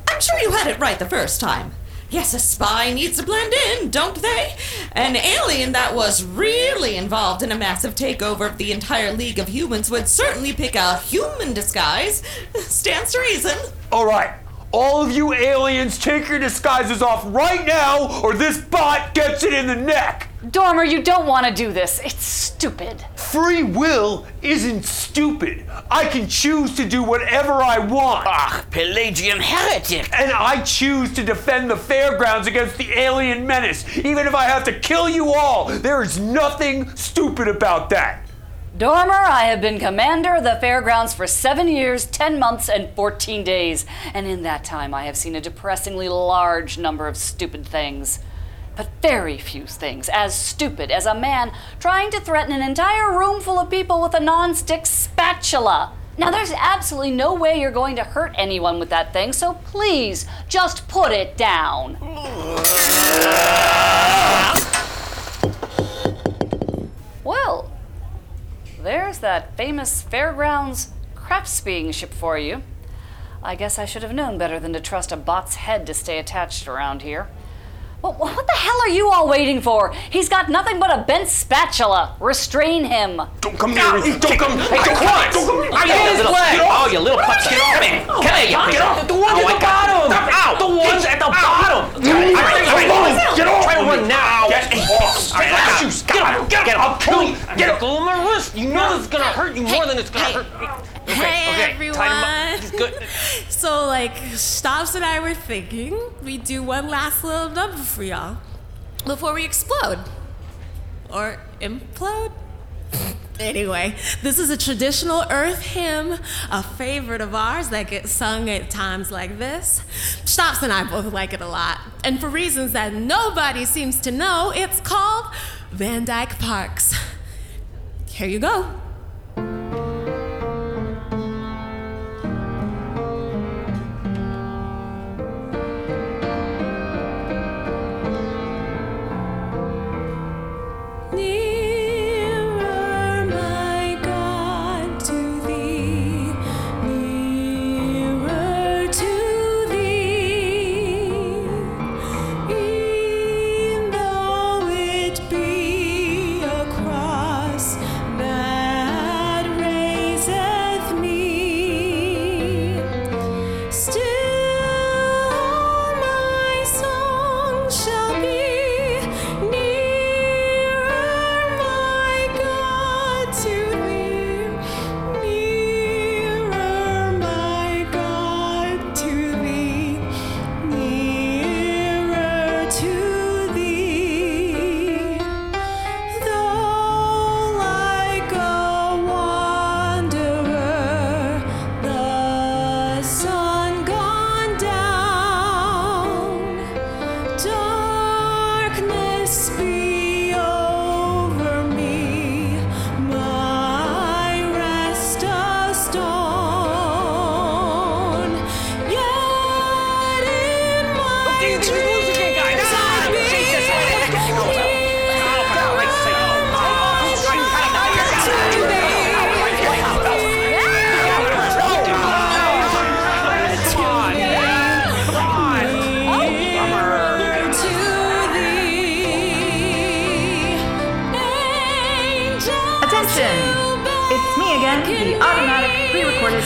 I'm sure you had it right the first time. Yes, a spy needs to blend in, don't they? An alien that was really involved in a massive takeover of the entire League of Humans would certainly pick a human disguise. Stands to reason. All right. All of you aliens, take your disguises off right now, or this bot gets it in the neck! Dormer, you don't want to do this. It's stupid. Free will isn't stupid. I can choose to do whatever I want. Ah, Pelagian heretic. And I choose to defend the fairgrounds against the alien menace. Even if I have to kill you all, there is nothing stupid about that. Dormer, I have been commander of the fairgrounds for seven years, ten months, and fourteen days. And in that time, I have seen a depressingly large number of stupid things. But very few things as stupid as a man trying to threaten an entire room full of people with a non-stick spatula. Now, there's absolutely no way you're going to hurt anyone with that thing, so please, just put it down. Well... There's that famous Fairgrounds craftsbeing ship for you. I guess I should have known better than to trust a bot's head to stay attached around here. Well, what the hell are you all waiting for? He's got nothing but a bent spatula. Restrain him. Don't come near me. Don't come. Hey, don't come. Don't come. I hit his leg. Oh, you little putz. Get off me. Come here, you putz. Get off. The one's at the bottom. Ow. The one's at the bottom. Get off. Try to run now. Get off. Get off. Get off. Get off. Get off. Get off. You know this is going to hurt you more than it's going to hurt me. Okay, hey okay, everyone! He's good. So, like, Stops and I were thinking we do one last little number for y'all before we explode. Or implode? Anyway, this is a traditional Earth hymn, a favorite of ours that gets sung at times like this. Stops and I both like it a lot. And for reasons that nobody seems to know, it's called Van Dyke Parks. Here you go.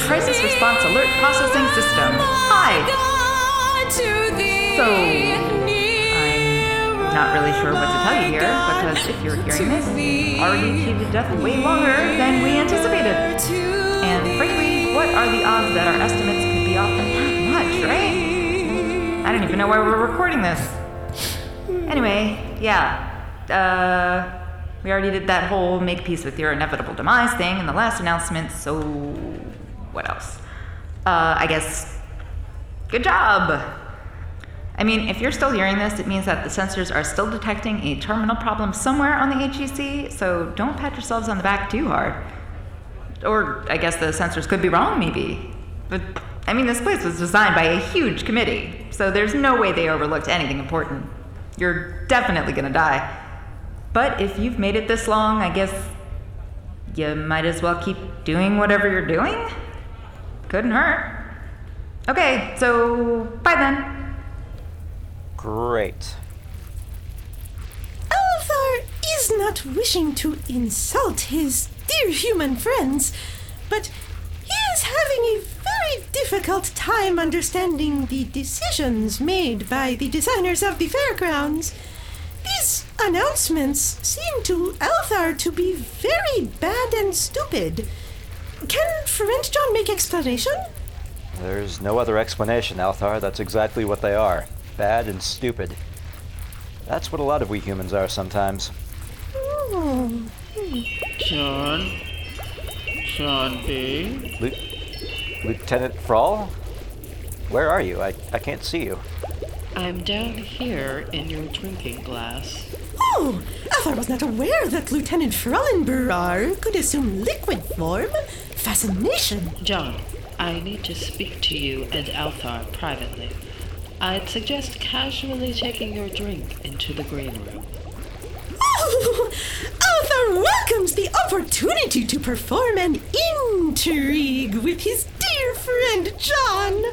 Crisis Response Alert Processing System. Hi! So, I'm not really sure what to tell you here, because if you're hearing this, you've already cheated death way longer than we anticipated. And frankly, what are the odds that our estimates could be off by that much, right? I don't even know why we're recording this. Anyway, yeah, uh, we already did that whole make peace with your inevitable demise thing in the last announcement, so... What else? Uh, I guess, good job. I mean, if you're still hearing this, it means that the sensors are still detecting a terminal problem somewhere on the H E C, so don't pat yourselves on the back too hard. Or I guess the sensors could be wrong, maybe. But, I mean, this place was designed by a huge committee, so there's no way they overlooked anything important. You're definitely gonna die. But if you've made it this long, I guess you might as well keep doing whatever you're doing. Couldn't hurt. Okay, so bye then. Great. Althar is not wishing to insult his dear human friends, but he is having a very difficult time understanding the decisions made by the designers of the fairgrounds. These announcements seem to Althar to be very bad and stupid. Can French John make explanation? There's no other explanation, Althar. That's exactly what they are. Bad and stupid. That's what a lot of we humans are sometimes. Oh. John? John B.? Lu- Lieutenant Frawl? Where are you? I, I can't see you. I'm down here in your drinking glass. Oh! Althar was not aware that Lieutenant Frollenberrar could assume liquid form. Fascination! John, I need to speak to you and Althar privately. I'd suggest casually taking your drink into the green room. Oh! Althar welcomes the opportunity to perform an intrigue with his dear friend John!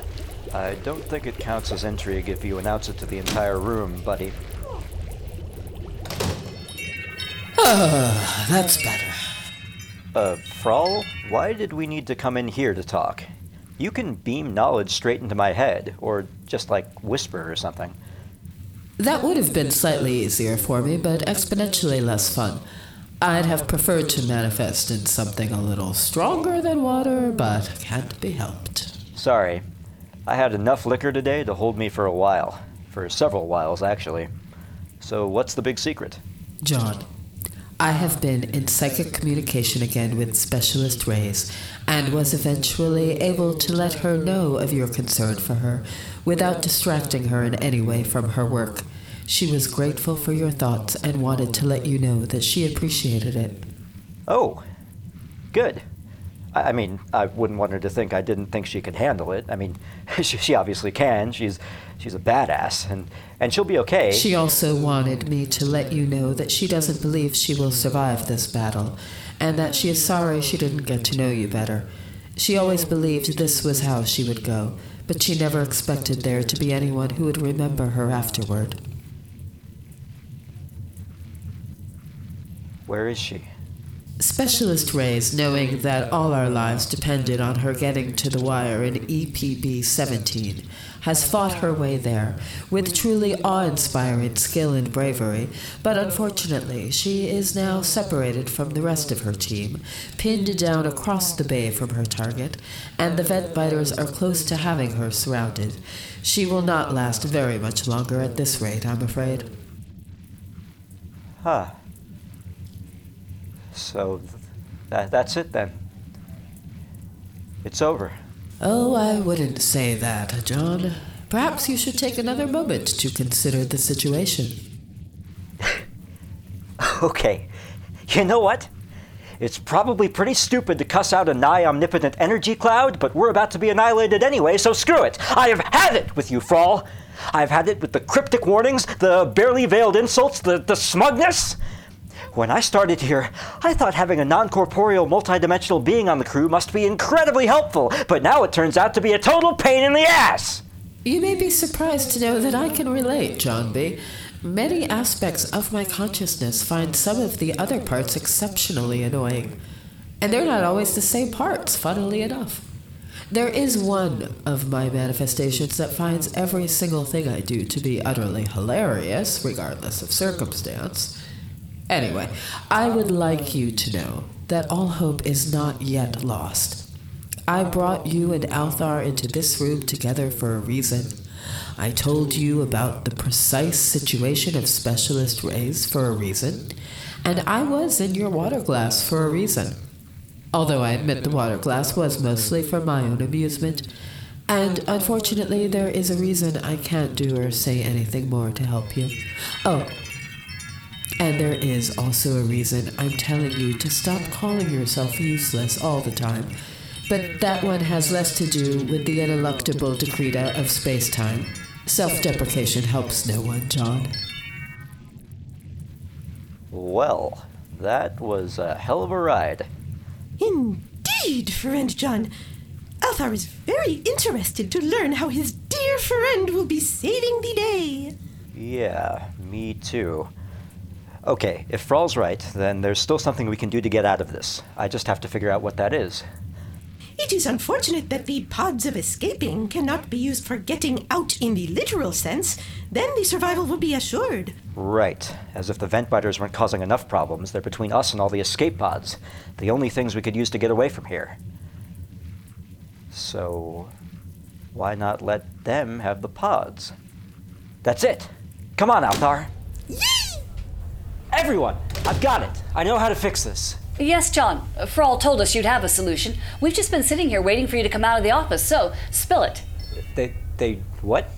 I don't think it counts as intrigue if you announce it to the entire room, buddy. Ah, that's better. Uh, Frawl, why did we need to come in here to talk? You can beam knowledge straight into my head, or just, like, whisper or something. That would have been slightly easier for me, but exponentially less fun. I'd have preferred to manifest in something a little stronger than water, but can't be helped. Sorry. I had enough liquor today to hold me for a while. For several whiles, actually. So what's the big secret? John, I have been in psychic communication again with Specialist Rays, and was eventually able to let her know of your concern for her, without distracting her in any way from her work. She was grateful for your thoughts and wanted to let you know that she appreciated it. Oh, good. I mean, I wouldn't want her to think I didn't think she could handle it. I mean, she, she obviously can. She's she's a badass, and, and she'll be okay. She also wanted me to let you know that she doesn't believe she will survive this battle, and that she is sorry she didn't get to know you better. She always believed this was how she would go, but she never expected there to be anyone who would remember her afterward. Where is she? Specialist Rays, knowing that all our lives depended on her getting to the wire in E P B seventeen, has fought her way there with truly awe-inspiring skill and bravery, but unfortunately she is now separated from the rest of her team, pinned down across the bay from her target, and the Vent Biters are close to having her surrounded. She will not last very much longer at this rate, I'm afraid. Huh. So, that, that's it then. It's over. Oh, I wouldn't say that, John. Perhaps you should take another moment to consider the situation. Okay. You know what? It's probably pretty stupid to cuss out a nigh-omnipotent energy cloud, but we're about to be annihilated anyway, so screw it! I have had it with you, Frawl! I've had it with the cryptic warnings, the barely-veiled insults, the, the smugness! When I started here, I thought having a non-corporeal multidimensional being on the crew must be incredibly helpful, but now it turns out to be a total pain in the ass! You may be surprised to know that I can relate, John B. Many aspects of my consciousness find some of the other parts exceptionally annoying. And they're not always the same parts, funnily enough. There is one of my manifestations that finds every single thing I do to be utterly hilarious, regardless of circumstance. Anyway, I would like you to know that all hope is not yet lost. I brought you and Althar into this room together for a reason. I told you about the precise situation of Specialist Rays for a reason, and I was in your water glass for a reason. Although I admit the water glass was mostly for my own amusement, and unfortunately there is a reason I can't do or say anything more to help you. Oh. And there is also a reason I'm telling you to stop calling yourself useless all the time, but that one has less to do with the ineluctable decreta of space-time. Self-deprecation helps no one, John. Well, that was a hell of a ride. Indeed, friend John. Althar is very interested to learn how his dear friend will be saving the day. Yeah, me too. Okay, if Frawl's right, then there's still something we can do to get out of this. I just have to figure out what that is. It is unfortunate that the pods of escaping cannot be used for getting out in the literal sense. Then the survival will be assured. Right. As if the Ventbiters weren't causing enough problems. They're between us and all the escape pods. The only things we could use to get away from here. So, why not let them have the pods? That's it! Come on, Althar! Yee! Everyone, I've got it. I know how to fix this. Yes, John. Frawl told us you'd have a solution. We've just been sitting here waiting for you to come out of the office, so spill it. They, they, what?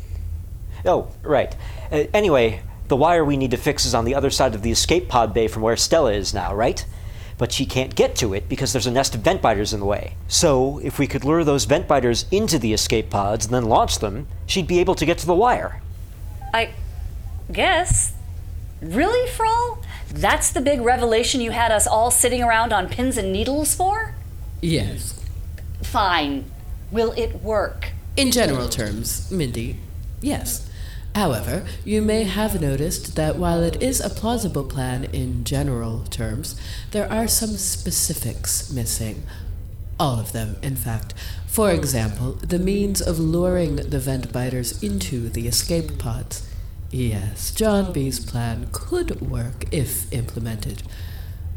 Oh, right. Uh, anyway, the wire we need to fix is on the other side of the escape pod bay from where Stella is now, right? But she can't get to it because there's a nest of Ventbiters in the way. So, if we could lure those Ventbiters into the escape pods and then launch them, she'd be able to get to the wire. I guess. Really, Frawl? That's the big revelation you had us all sitting around on pins and needles for? Yes. Fine. Will it work? In general terms, Mindy, yes. However, you may have noticed that while it is a plausible plan in general terms, there are some specifics missing. All of them, in fact. For example, the means of luring the vent biters into the escape pods. Yes, John B.'s plan could work if implemented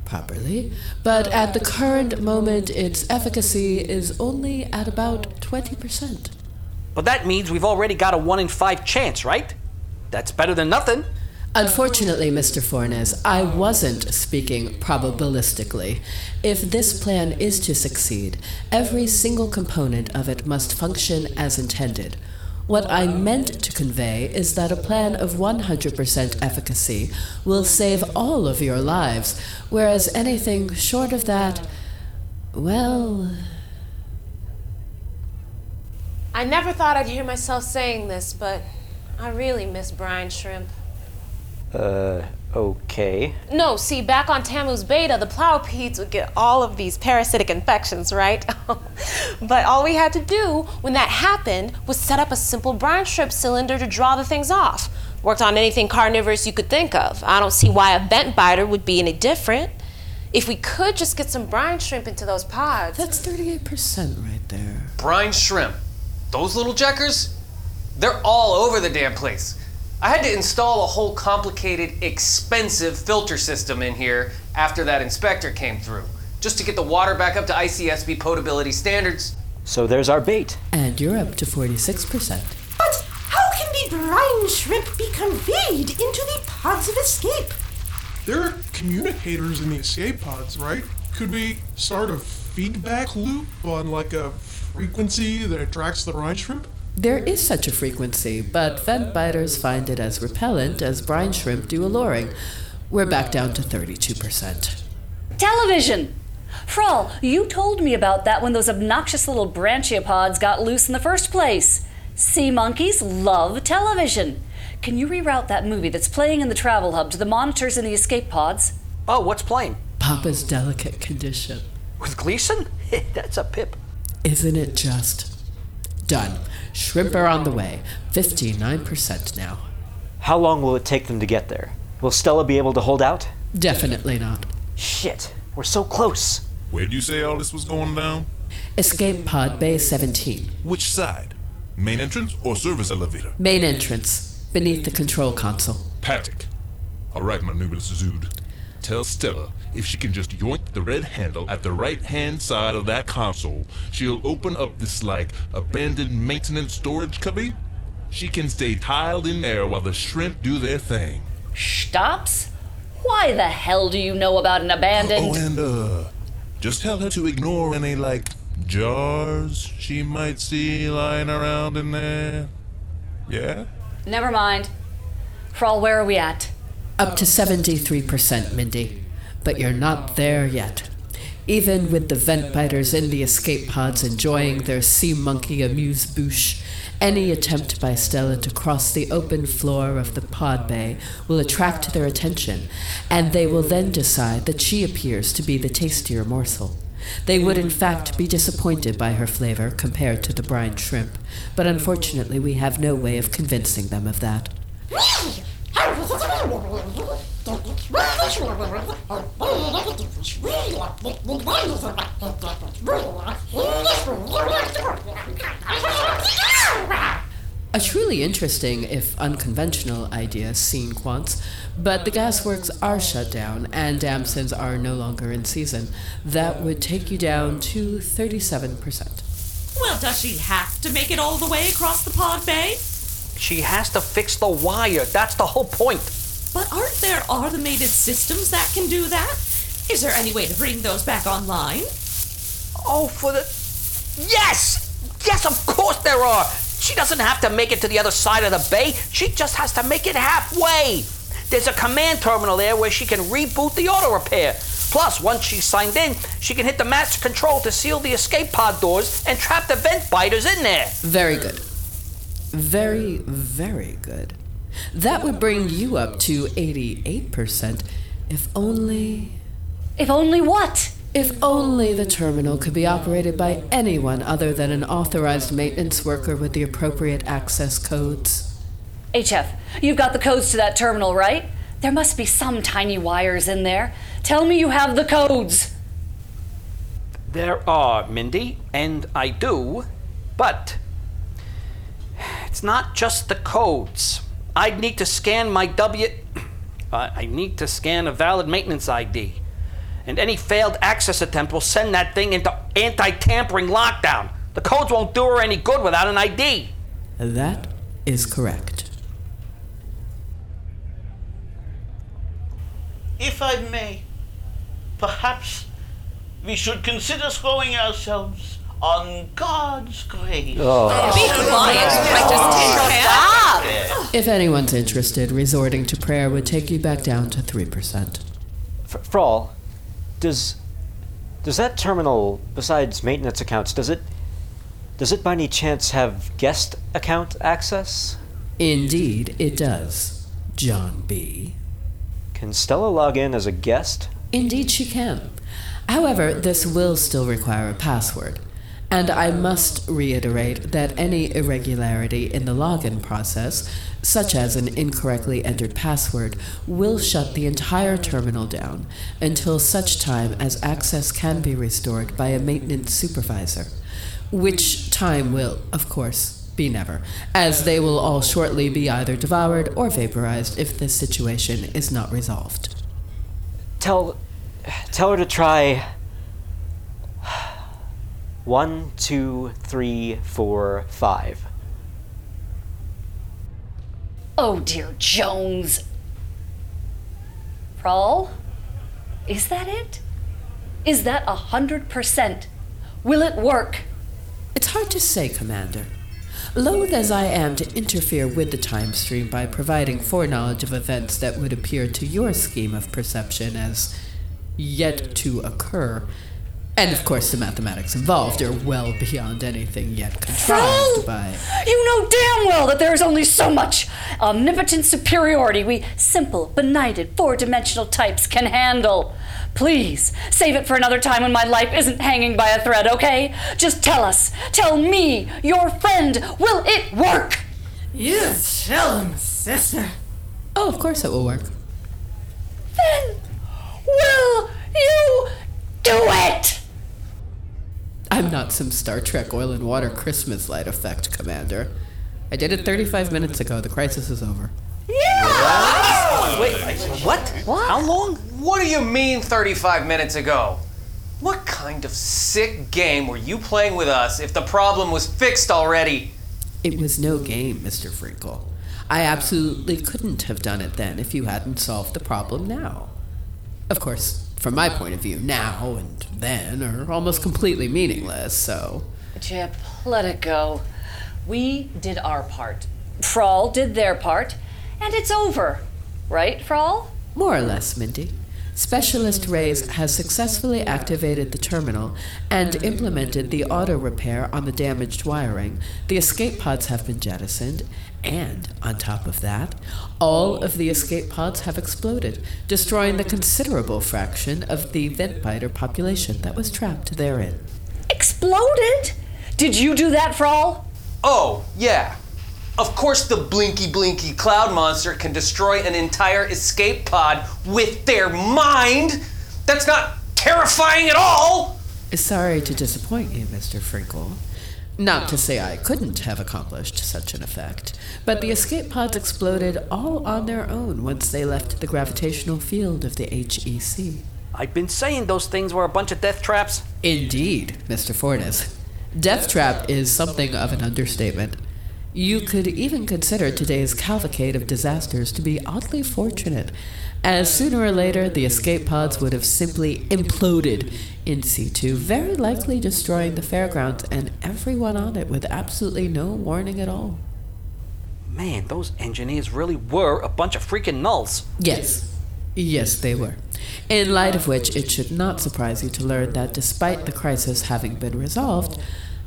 properly, but at the current moment its efficacy is only at about twenty percent. But that means we've already got a one in five chance, right? That's better than nothing. Unfortunately, Mister Fornes, I wasn't speaking probabilistically. If this plan is to succeed, every single component of it must function as intended. What I meant to convey is that a plan of one hundred percent efficacy will save all of your lives, whereas anything short of that, well... I never thought I'd hear myself saying this, but I really miss brine shrimp. Uh, okay. No, see, back on Tamu's beta, the plowpedes would get all of these parasitic infections, right? But all we had to do when that happened was set up a simple brine shrimp cylinder to draw the things off. Worked on anything carnivorous you could think of. I don't see why a vent biter would be any different. If we could just get some brine shrimp into those pods. That's thirty-eight percent right there. Brine shrimp. Those little jackers? They're all over the damn place. I had to install a whole complicated, expensive filter system in here after that inspector came through, just to get the water back up to I C S B potability standards. So there's our bait. And you're up to forty-six percent. But how can the brine shrimp be conveyed into the pods of escape? There are communicators in the escape pods, right? Could we start a feedback loop on like a frequency that attracts the brine shrimp? There is such a frequency, but vent biters find it as repellent as brine shrimp do alluring. We're back down to thirty-two percent. Television! Frawl, you told me about that when those obnoxious little brachiopods got loose in the first place. Sea monkeys love television. Can you reroute that movie that's playing in the travel hub to the monitors in the escape pods? Oh, what's playing? Papa's Delicate Condition. With Gleason? That's a pip. Isn't it just? Done. Shrimp are on the way. fifty-nine percent now. How long will it take them to get there? Will Stella be able to hold out? Definitely not. Shit, we're so close. Where'd you say all this was going down? Escape Pod Bay seventeen. Which side? Main entrance or service elevator? Main entrance, beneath the control console. Patrick. All right, my numerous Zood. Tell Stella if she can just yoink the red handle at the right-hand side of that console, she'll open up this, like, abandoned maintenance storage cubby. She can stay tiled in there while the shrimp do their thing. Stops? Why the hell do you know about an abandoned... Oh, and, uh, just tell her to ignore any, like, jars she might see lying around in there. Yeah? Never mind. Frawl, where are we at? Up to seventy-three percent, Mindy. But you're not there yet. Even with the vent biters in the escape pods enjoying their sea monkey amuse-bouche, any attempt by Stella to cross the open floor of the pod bay will attract their attention, and they will then decide that she appears to be the tastier morsel. They would in fact be disappointed by her flavor compared to the brine shrimp, but unfortunately we have no way of convincing them of that. A truly interesting, if unconventional, idea, seen quants, but the gasworks are shut down and Damsons are no longer in season. That would take you down to thirty-seven percent. Well, does she have to make it all the way across the pod bay? She has to fix the wire. That's the whole point. But aren't there automated systems that can do that? Is there any way to bring those back online? Oh, for the... Yes! Yes, of course there are! She doesn't have to make it to the other side of the bay. She just has to make it halfway. There's a command terminal there where she can reboot the auto repair. Plus, once she's signed in, she can hit the master control to seal the escape pod doors and trap the vent biters in there. Very good. Very, very good. That would bring you up to eighty-eight percent, if only... If only what? If only the terminal could be operated by anyone other than an authorized maintenance worker with the appropriate access codes. H F, you've got the codes to that terminal, right? There must be some tiny wires in there. Tell me you have the codes. There are, Mindy, and I do, but it's not just the codes. I'd need to scan my W... Uh, I need to scan a valid maintenance I D. And any failed access attempt will send that thing into anti-tampering lockdown. The codes won't do her any good without an I D. That is correct. If I may, perhaps we should consider throwing ourselves on God's grace. Oh. Be quiet. I just can't stop. If anyone's interested, resorting to prayer would take you back down to three percent. Frawl, does does that terminal, besides maintenance accounts, does it does it by any chance have guest account access? Indeed, it does, John B. Can Stella log in as a guest? Indeed she can. However, this will still require a password. And I must reiterate that any irregularity in the login process, such as an incorrectly entered password, will shut the entire terminal down until such time as access can be restored by a maintenance supervisor, which time will, of course, be never, as they will all shortly be either devoured or vaporized if this situation is not resolved. Tell, tell her to try... One, two, three, four, five. Oh, dear Jones. Frawl? Is that it? Is that a hundred percent? Will it work? It's hard to say, Commander. Loath as I am to interfere with the time stream by providing foreknowledge of events that would appear to your scheme of perception as yet to occur, and of course the mathematics involved are well beyond anything yet contrived by... You know damn well that there is only so much omnipotent superiority we simple, benighted, four-dimensional types can handle. Please, save it for another time when my life isn't hanging by a thread, okay? Just tell us, tell me, your friend, will it work? You shall insist. Oh, of course it will work. Then, will you do it? I'm not some Star Trek oil and water Christmas light effect, Commander. I did it thirty-five minutes ago. The crisis is over. Yeah! Wait, what? What? How long? What do you mean thirty-five minutes ago? What kind of sick game were you playing with us if the problem was fixed already? It was no game, Mister Frinkle. I absolutely couldn't have done it then if you hadn't solved the problem now. Of course, from my point of view, now and then are almost completely meaningless, so... Chip, let it go. We did our part. Frawl did their part, and it's over. Right, Frawl? More or less, Mindy. Specialist Rays has successfully activated the terminal and implemented the auto-repair on the damaged wiring. The escape pods have been jettisoned, and, on top of that, all of the escape pods have exploded, destroying the considerable fraction of the vent biter population that was trapped therein. Exploded? Did you do that, Frawl? Oh, yeah. Of course the blinky blinky cloud monster can destroy an entire escape pod with their mind! That's not terrifying at all! Sorry to disappoint you, Mister Frinkle. Not to say I couldn't have accomplished such an effect, but the escape pods exploded all on their own once they left the gravitational field of the H E C. I've been saying those things were a bunch of death traps. Indeed, Mister Fortas. Death trap is something of an understatement. You could even consider today's cavalcade of disasters to be oddly fortunate, as sooner or later the escape pods would have simply imploded in situ, very likely destroying the fairgrounds and everyone on it with absolutely no warning at all. Man, those engineers really were a bunch of freaking nulls. Yes. Yes, they were. In light of which, it should not surprise you to learn that despite the crisis having been resolved,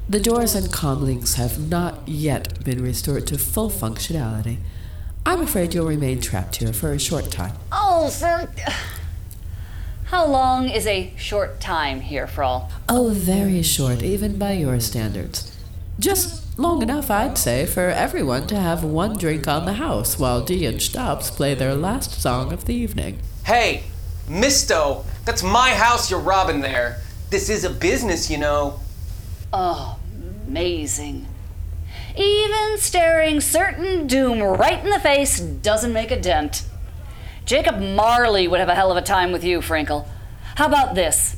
the doors and comlinks have not yet been restored to full functionality. I'm afraid you'll remain trapped here for a short time. Oh, for... How long is a short time here, Frawl? Oh, very short, even by your standards. Just long enough, I'd say, for everyone to have one drink on the house while Dee and Stops play their last song of the evening. Hey, Misto, that's my house you're robbing there. This is a business, you know. Oh, amazing. Even staring certain doom right in the face doesn't make a dent. Jacob Marley would have a hell of a time with you, Frankel. How about this?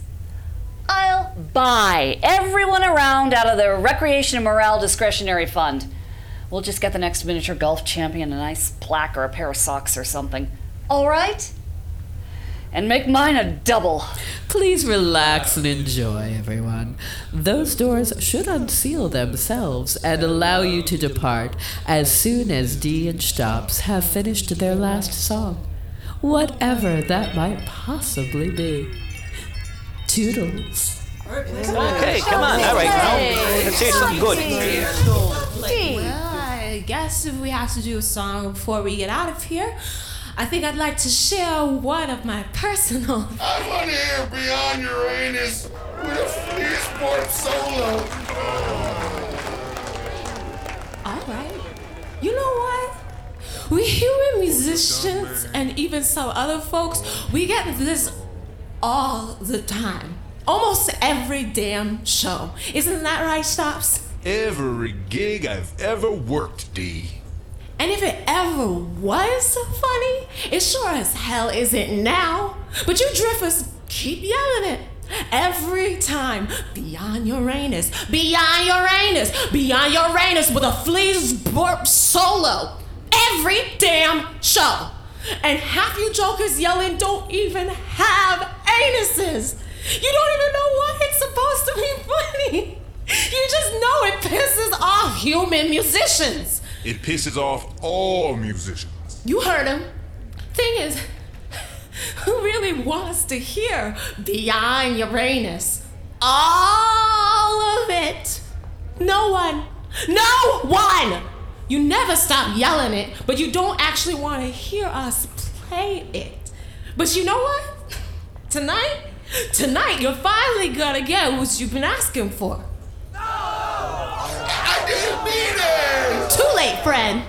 I'll buy everyone around out of the Recreation and Morale Discretionary Fund. We'll just get the next miniature golf champion a nice plaque or a pair of socks or something. All right? And make mine a double. Please relax and enjoy, everyone. Those doors should unseal themselves and allow you to depart as soon as Dee and Stops have finished their last song, whatever that might possibly be. Toodles. Okay, come on. All right, now let's hear some good. Dee, I guess if we have to do a song before we get out of here, I think I'd like to share one of my personal... I want to hear Beyond Uranus with a Fliessport solo. All right. You know what? We human musicians and even some other folks, we get this all the time. Almost every damn show. Isn't that right, Stops? Every gig I've ever worked, Dee. And if it ever was funny, it sure as hell isn't now. But you drifters keep yelling it every time. Beyond Uranus, Beyond Uranus, Beyond Uranus with a Fliessport solo. Every damn show. And half you jokers yelling don't even have anuses. You don't even know why it's supposed to be funny. You just know it pisses off human musicians. It pisses off all musicians. You heard him. Thing is, who really wants to hear Beyond Uranus? All of it. No one. No one! You never stop yelling it, but you don't actually want to hear us play it. But you know what? Tonight, tonight you're finally gonna get what you've been asking for. Too late, friend.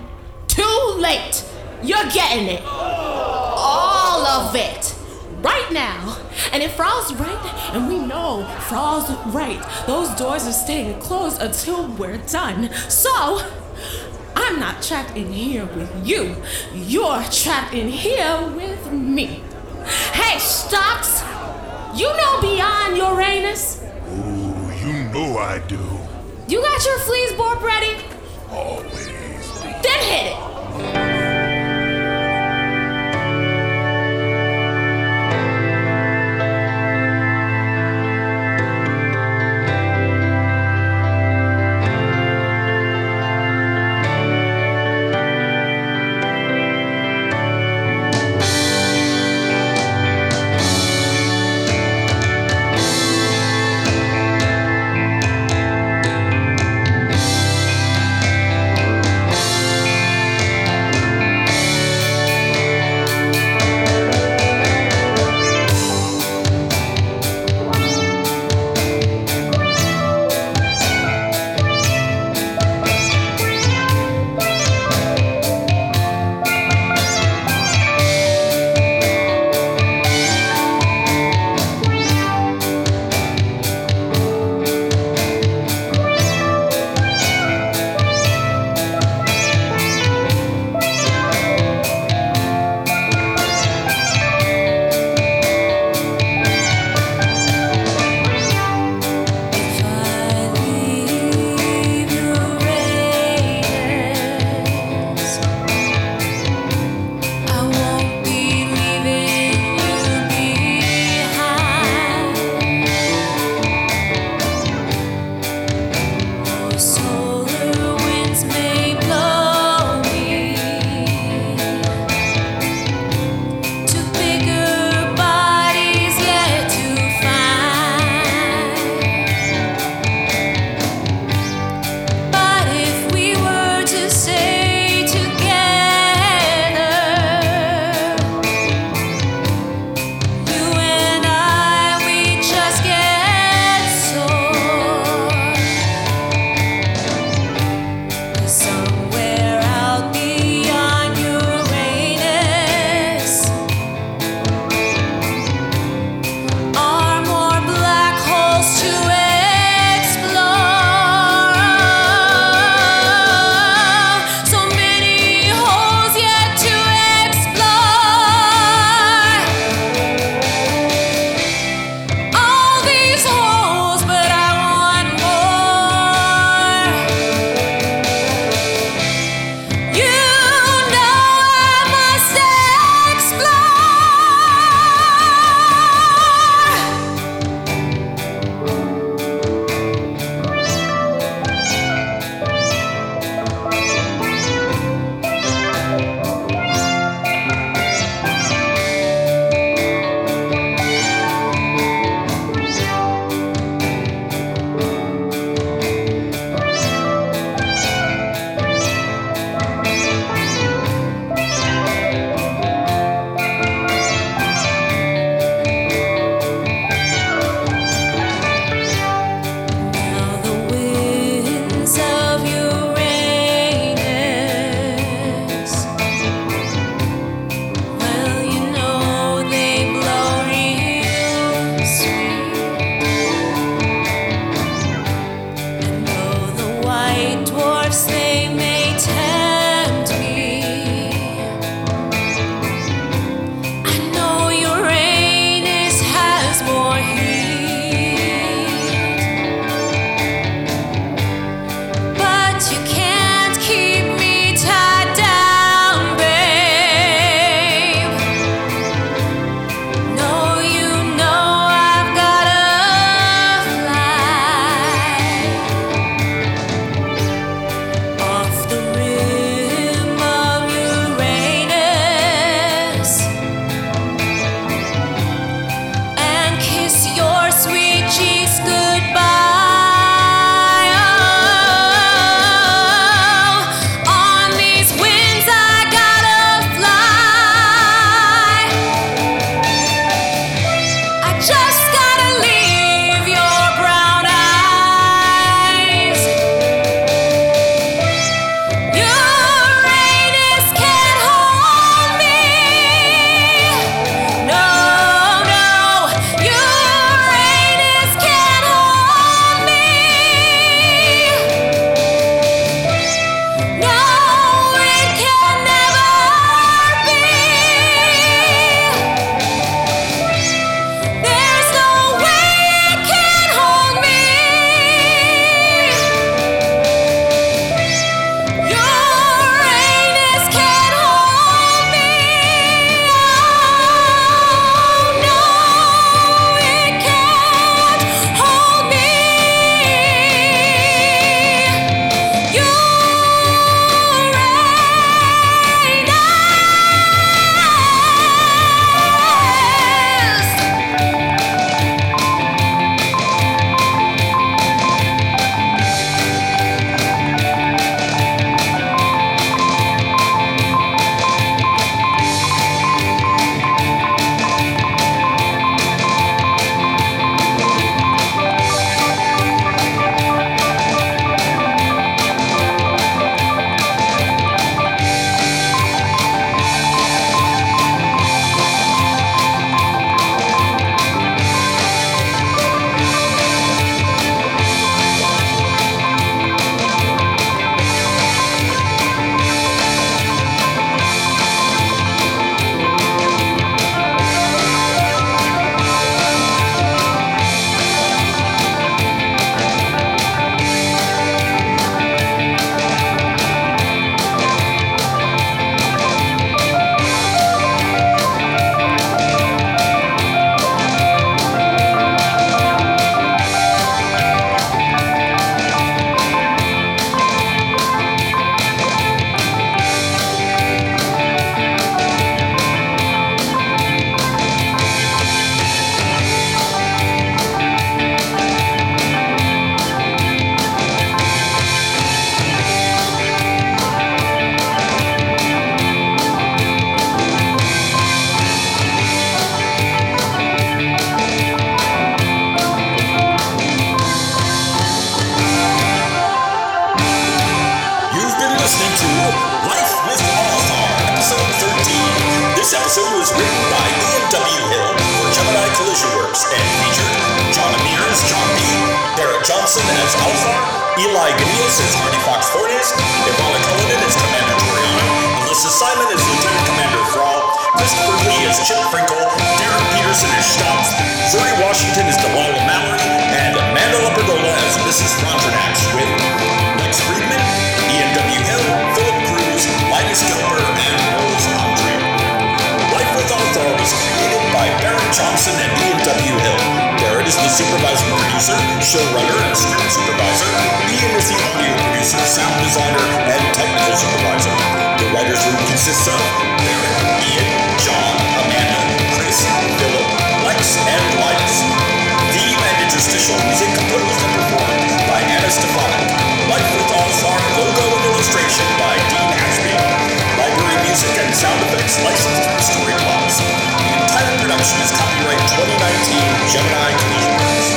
Too late. You're getting it. All of it. Right now. And if Frawl's right, and we know Frawl's right, those doors are staying closed until we're done. So, I'm not trapped in here with you. You're trapped in here with me. Hey, Stops. You know Beyond Uranus? Ooh, you know I do. You got your Fliessport ready? Always. Then hit it! episode was written by Ian W. Hill for Gemini Collision Works and featured John Amir as John B., Barrett Johnson as Althar, Eli Ganios as Hardy Fox Fortes, Ivana Cullinan as Commander Toriano, Alyssa Simon as Lieutenant Commander Frawl, Christopher Lee as Chip Frinkle, Darren Peterson as Stops, Zuri Washington as Delilah Mallory, and Amanda Leperdola as Missus Rondranax with Lex Friedman, Ian W. Hill, Philip Cruz, Linus Gilbert, and Rose Andre. Life with Althar was created by Barrett Johnson and Ian W. Hill. Barrett is the supervising producer, showrunner, and script supervisor. Ian is the audio producer, sound designer, and technical supervisor. The writer's room consists of Barrett, Ian, John, Amanda, Chris, Philip, Lex, and Linus. Theme and interstitial music composed and performed by Anna Stefanik. Life with Althar logo and illustration by Dean Ashby. Library music and sound effects licensed from Storyblocks. The entire production is copyright twenty nineteen Gemini Collision Works.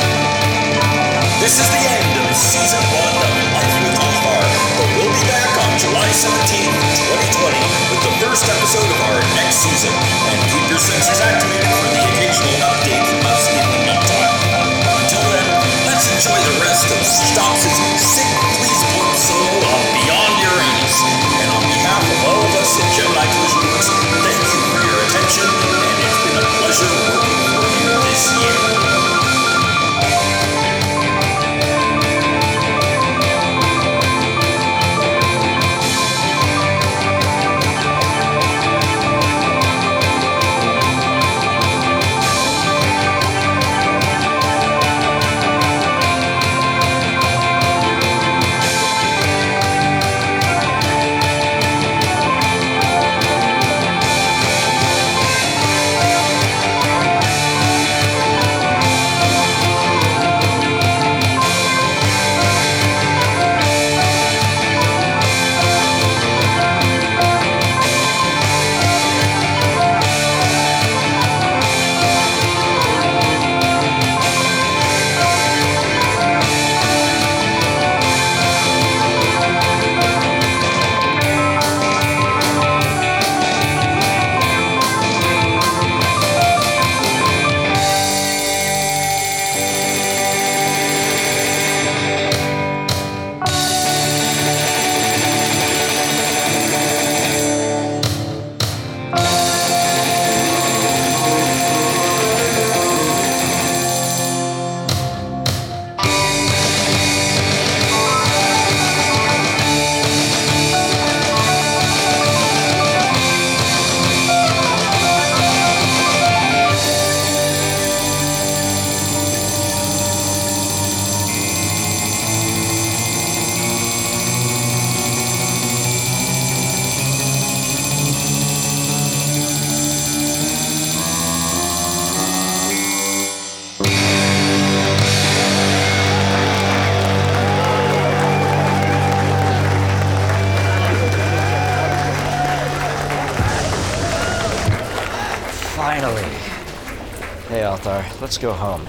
This is the end of Season one of Life with Althar, but we'll be back on July seventeenth, twenty twenty with the first episode of our next season. And keep your senses activated for the occasional update from us in the meantime. Enjoy the rest of Stops' sick Fliessport solo on Beyond Uranus. And on behalf of all of us at Gemini Collision Works, thank you for your attention, and it's been a pleasure working for you this year. Let's go home.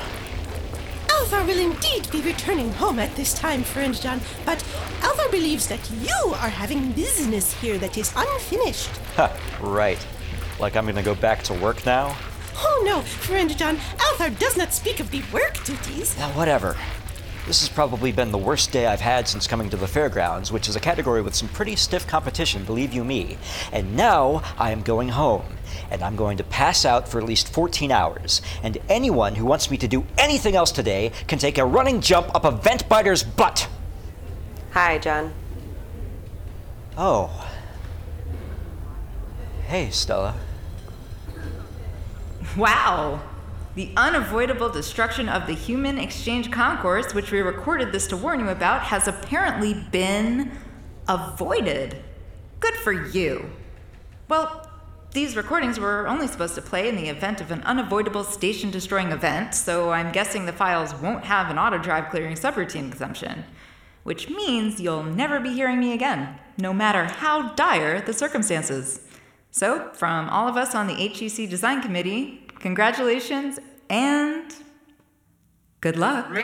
Althar will indeed be returning home at this time, friend John, but Althar believes that you are having business here that is unfinished. Ha, right. Like I'm gonna go back to work now? Oh no, friend John, Althar does not speak of the work duties. Now, whatever. This has probably been the worst day I've had since coming to the Fairgrounds, which is a category with some pretty stiff competition, believe you me. And now I am going home, and I'm going to pass out for at least fourteen hours. And anyone who wants me to do anything else today can take a running jump up a vent-biter's butt. Hi, John. Oh. Hey, Stella. Wow. The unavoidable destruction of the human exchange concourse, which we recorded this to warn you about, has apparently been avoided. Good for you. Well, these recordings were only supposed to play in the event of an unavoidable station-destroying event, so I'm guessing the files won't have an auto-drive clearing subroutine exemption, which means you'll never be hearing me again, no matter how dire the circumstances. So, from all of us on the H E C Design Committee, congratulations, and good luck.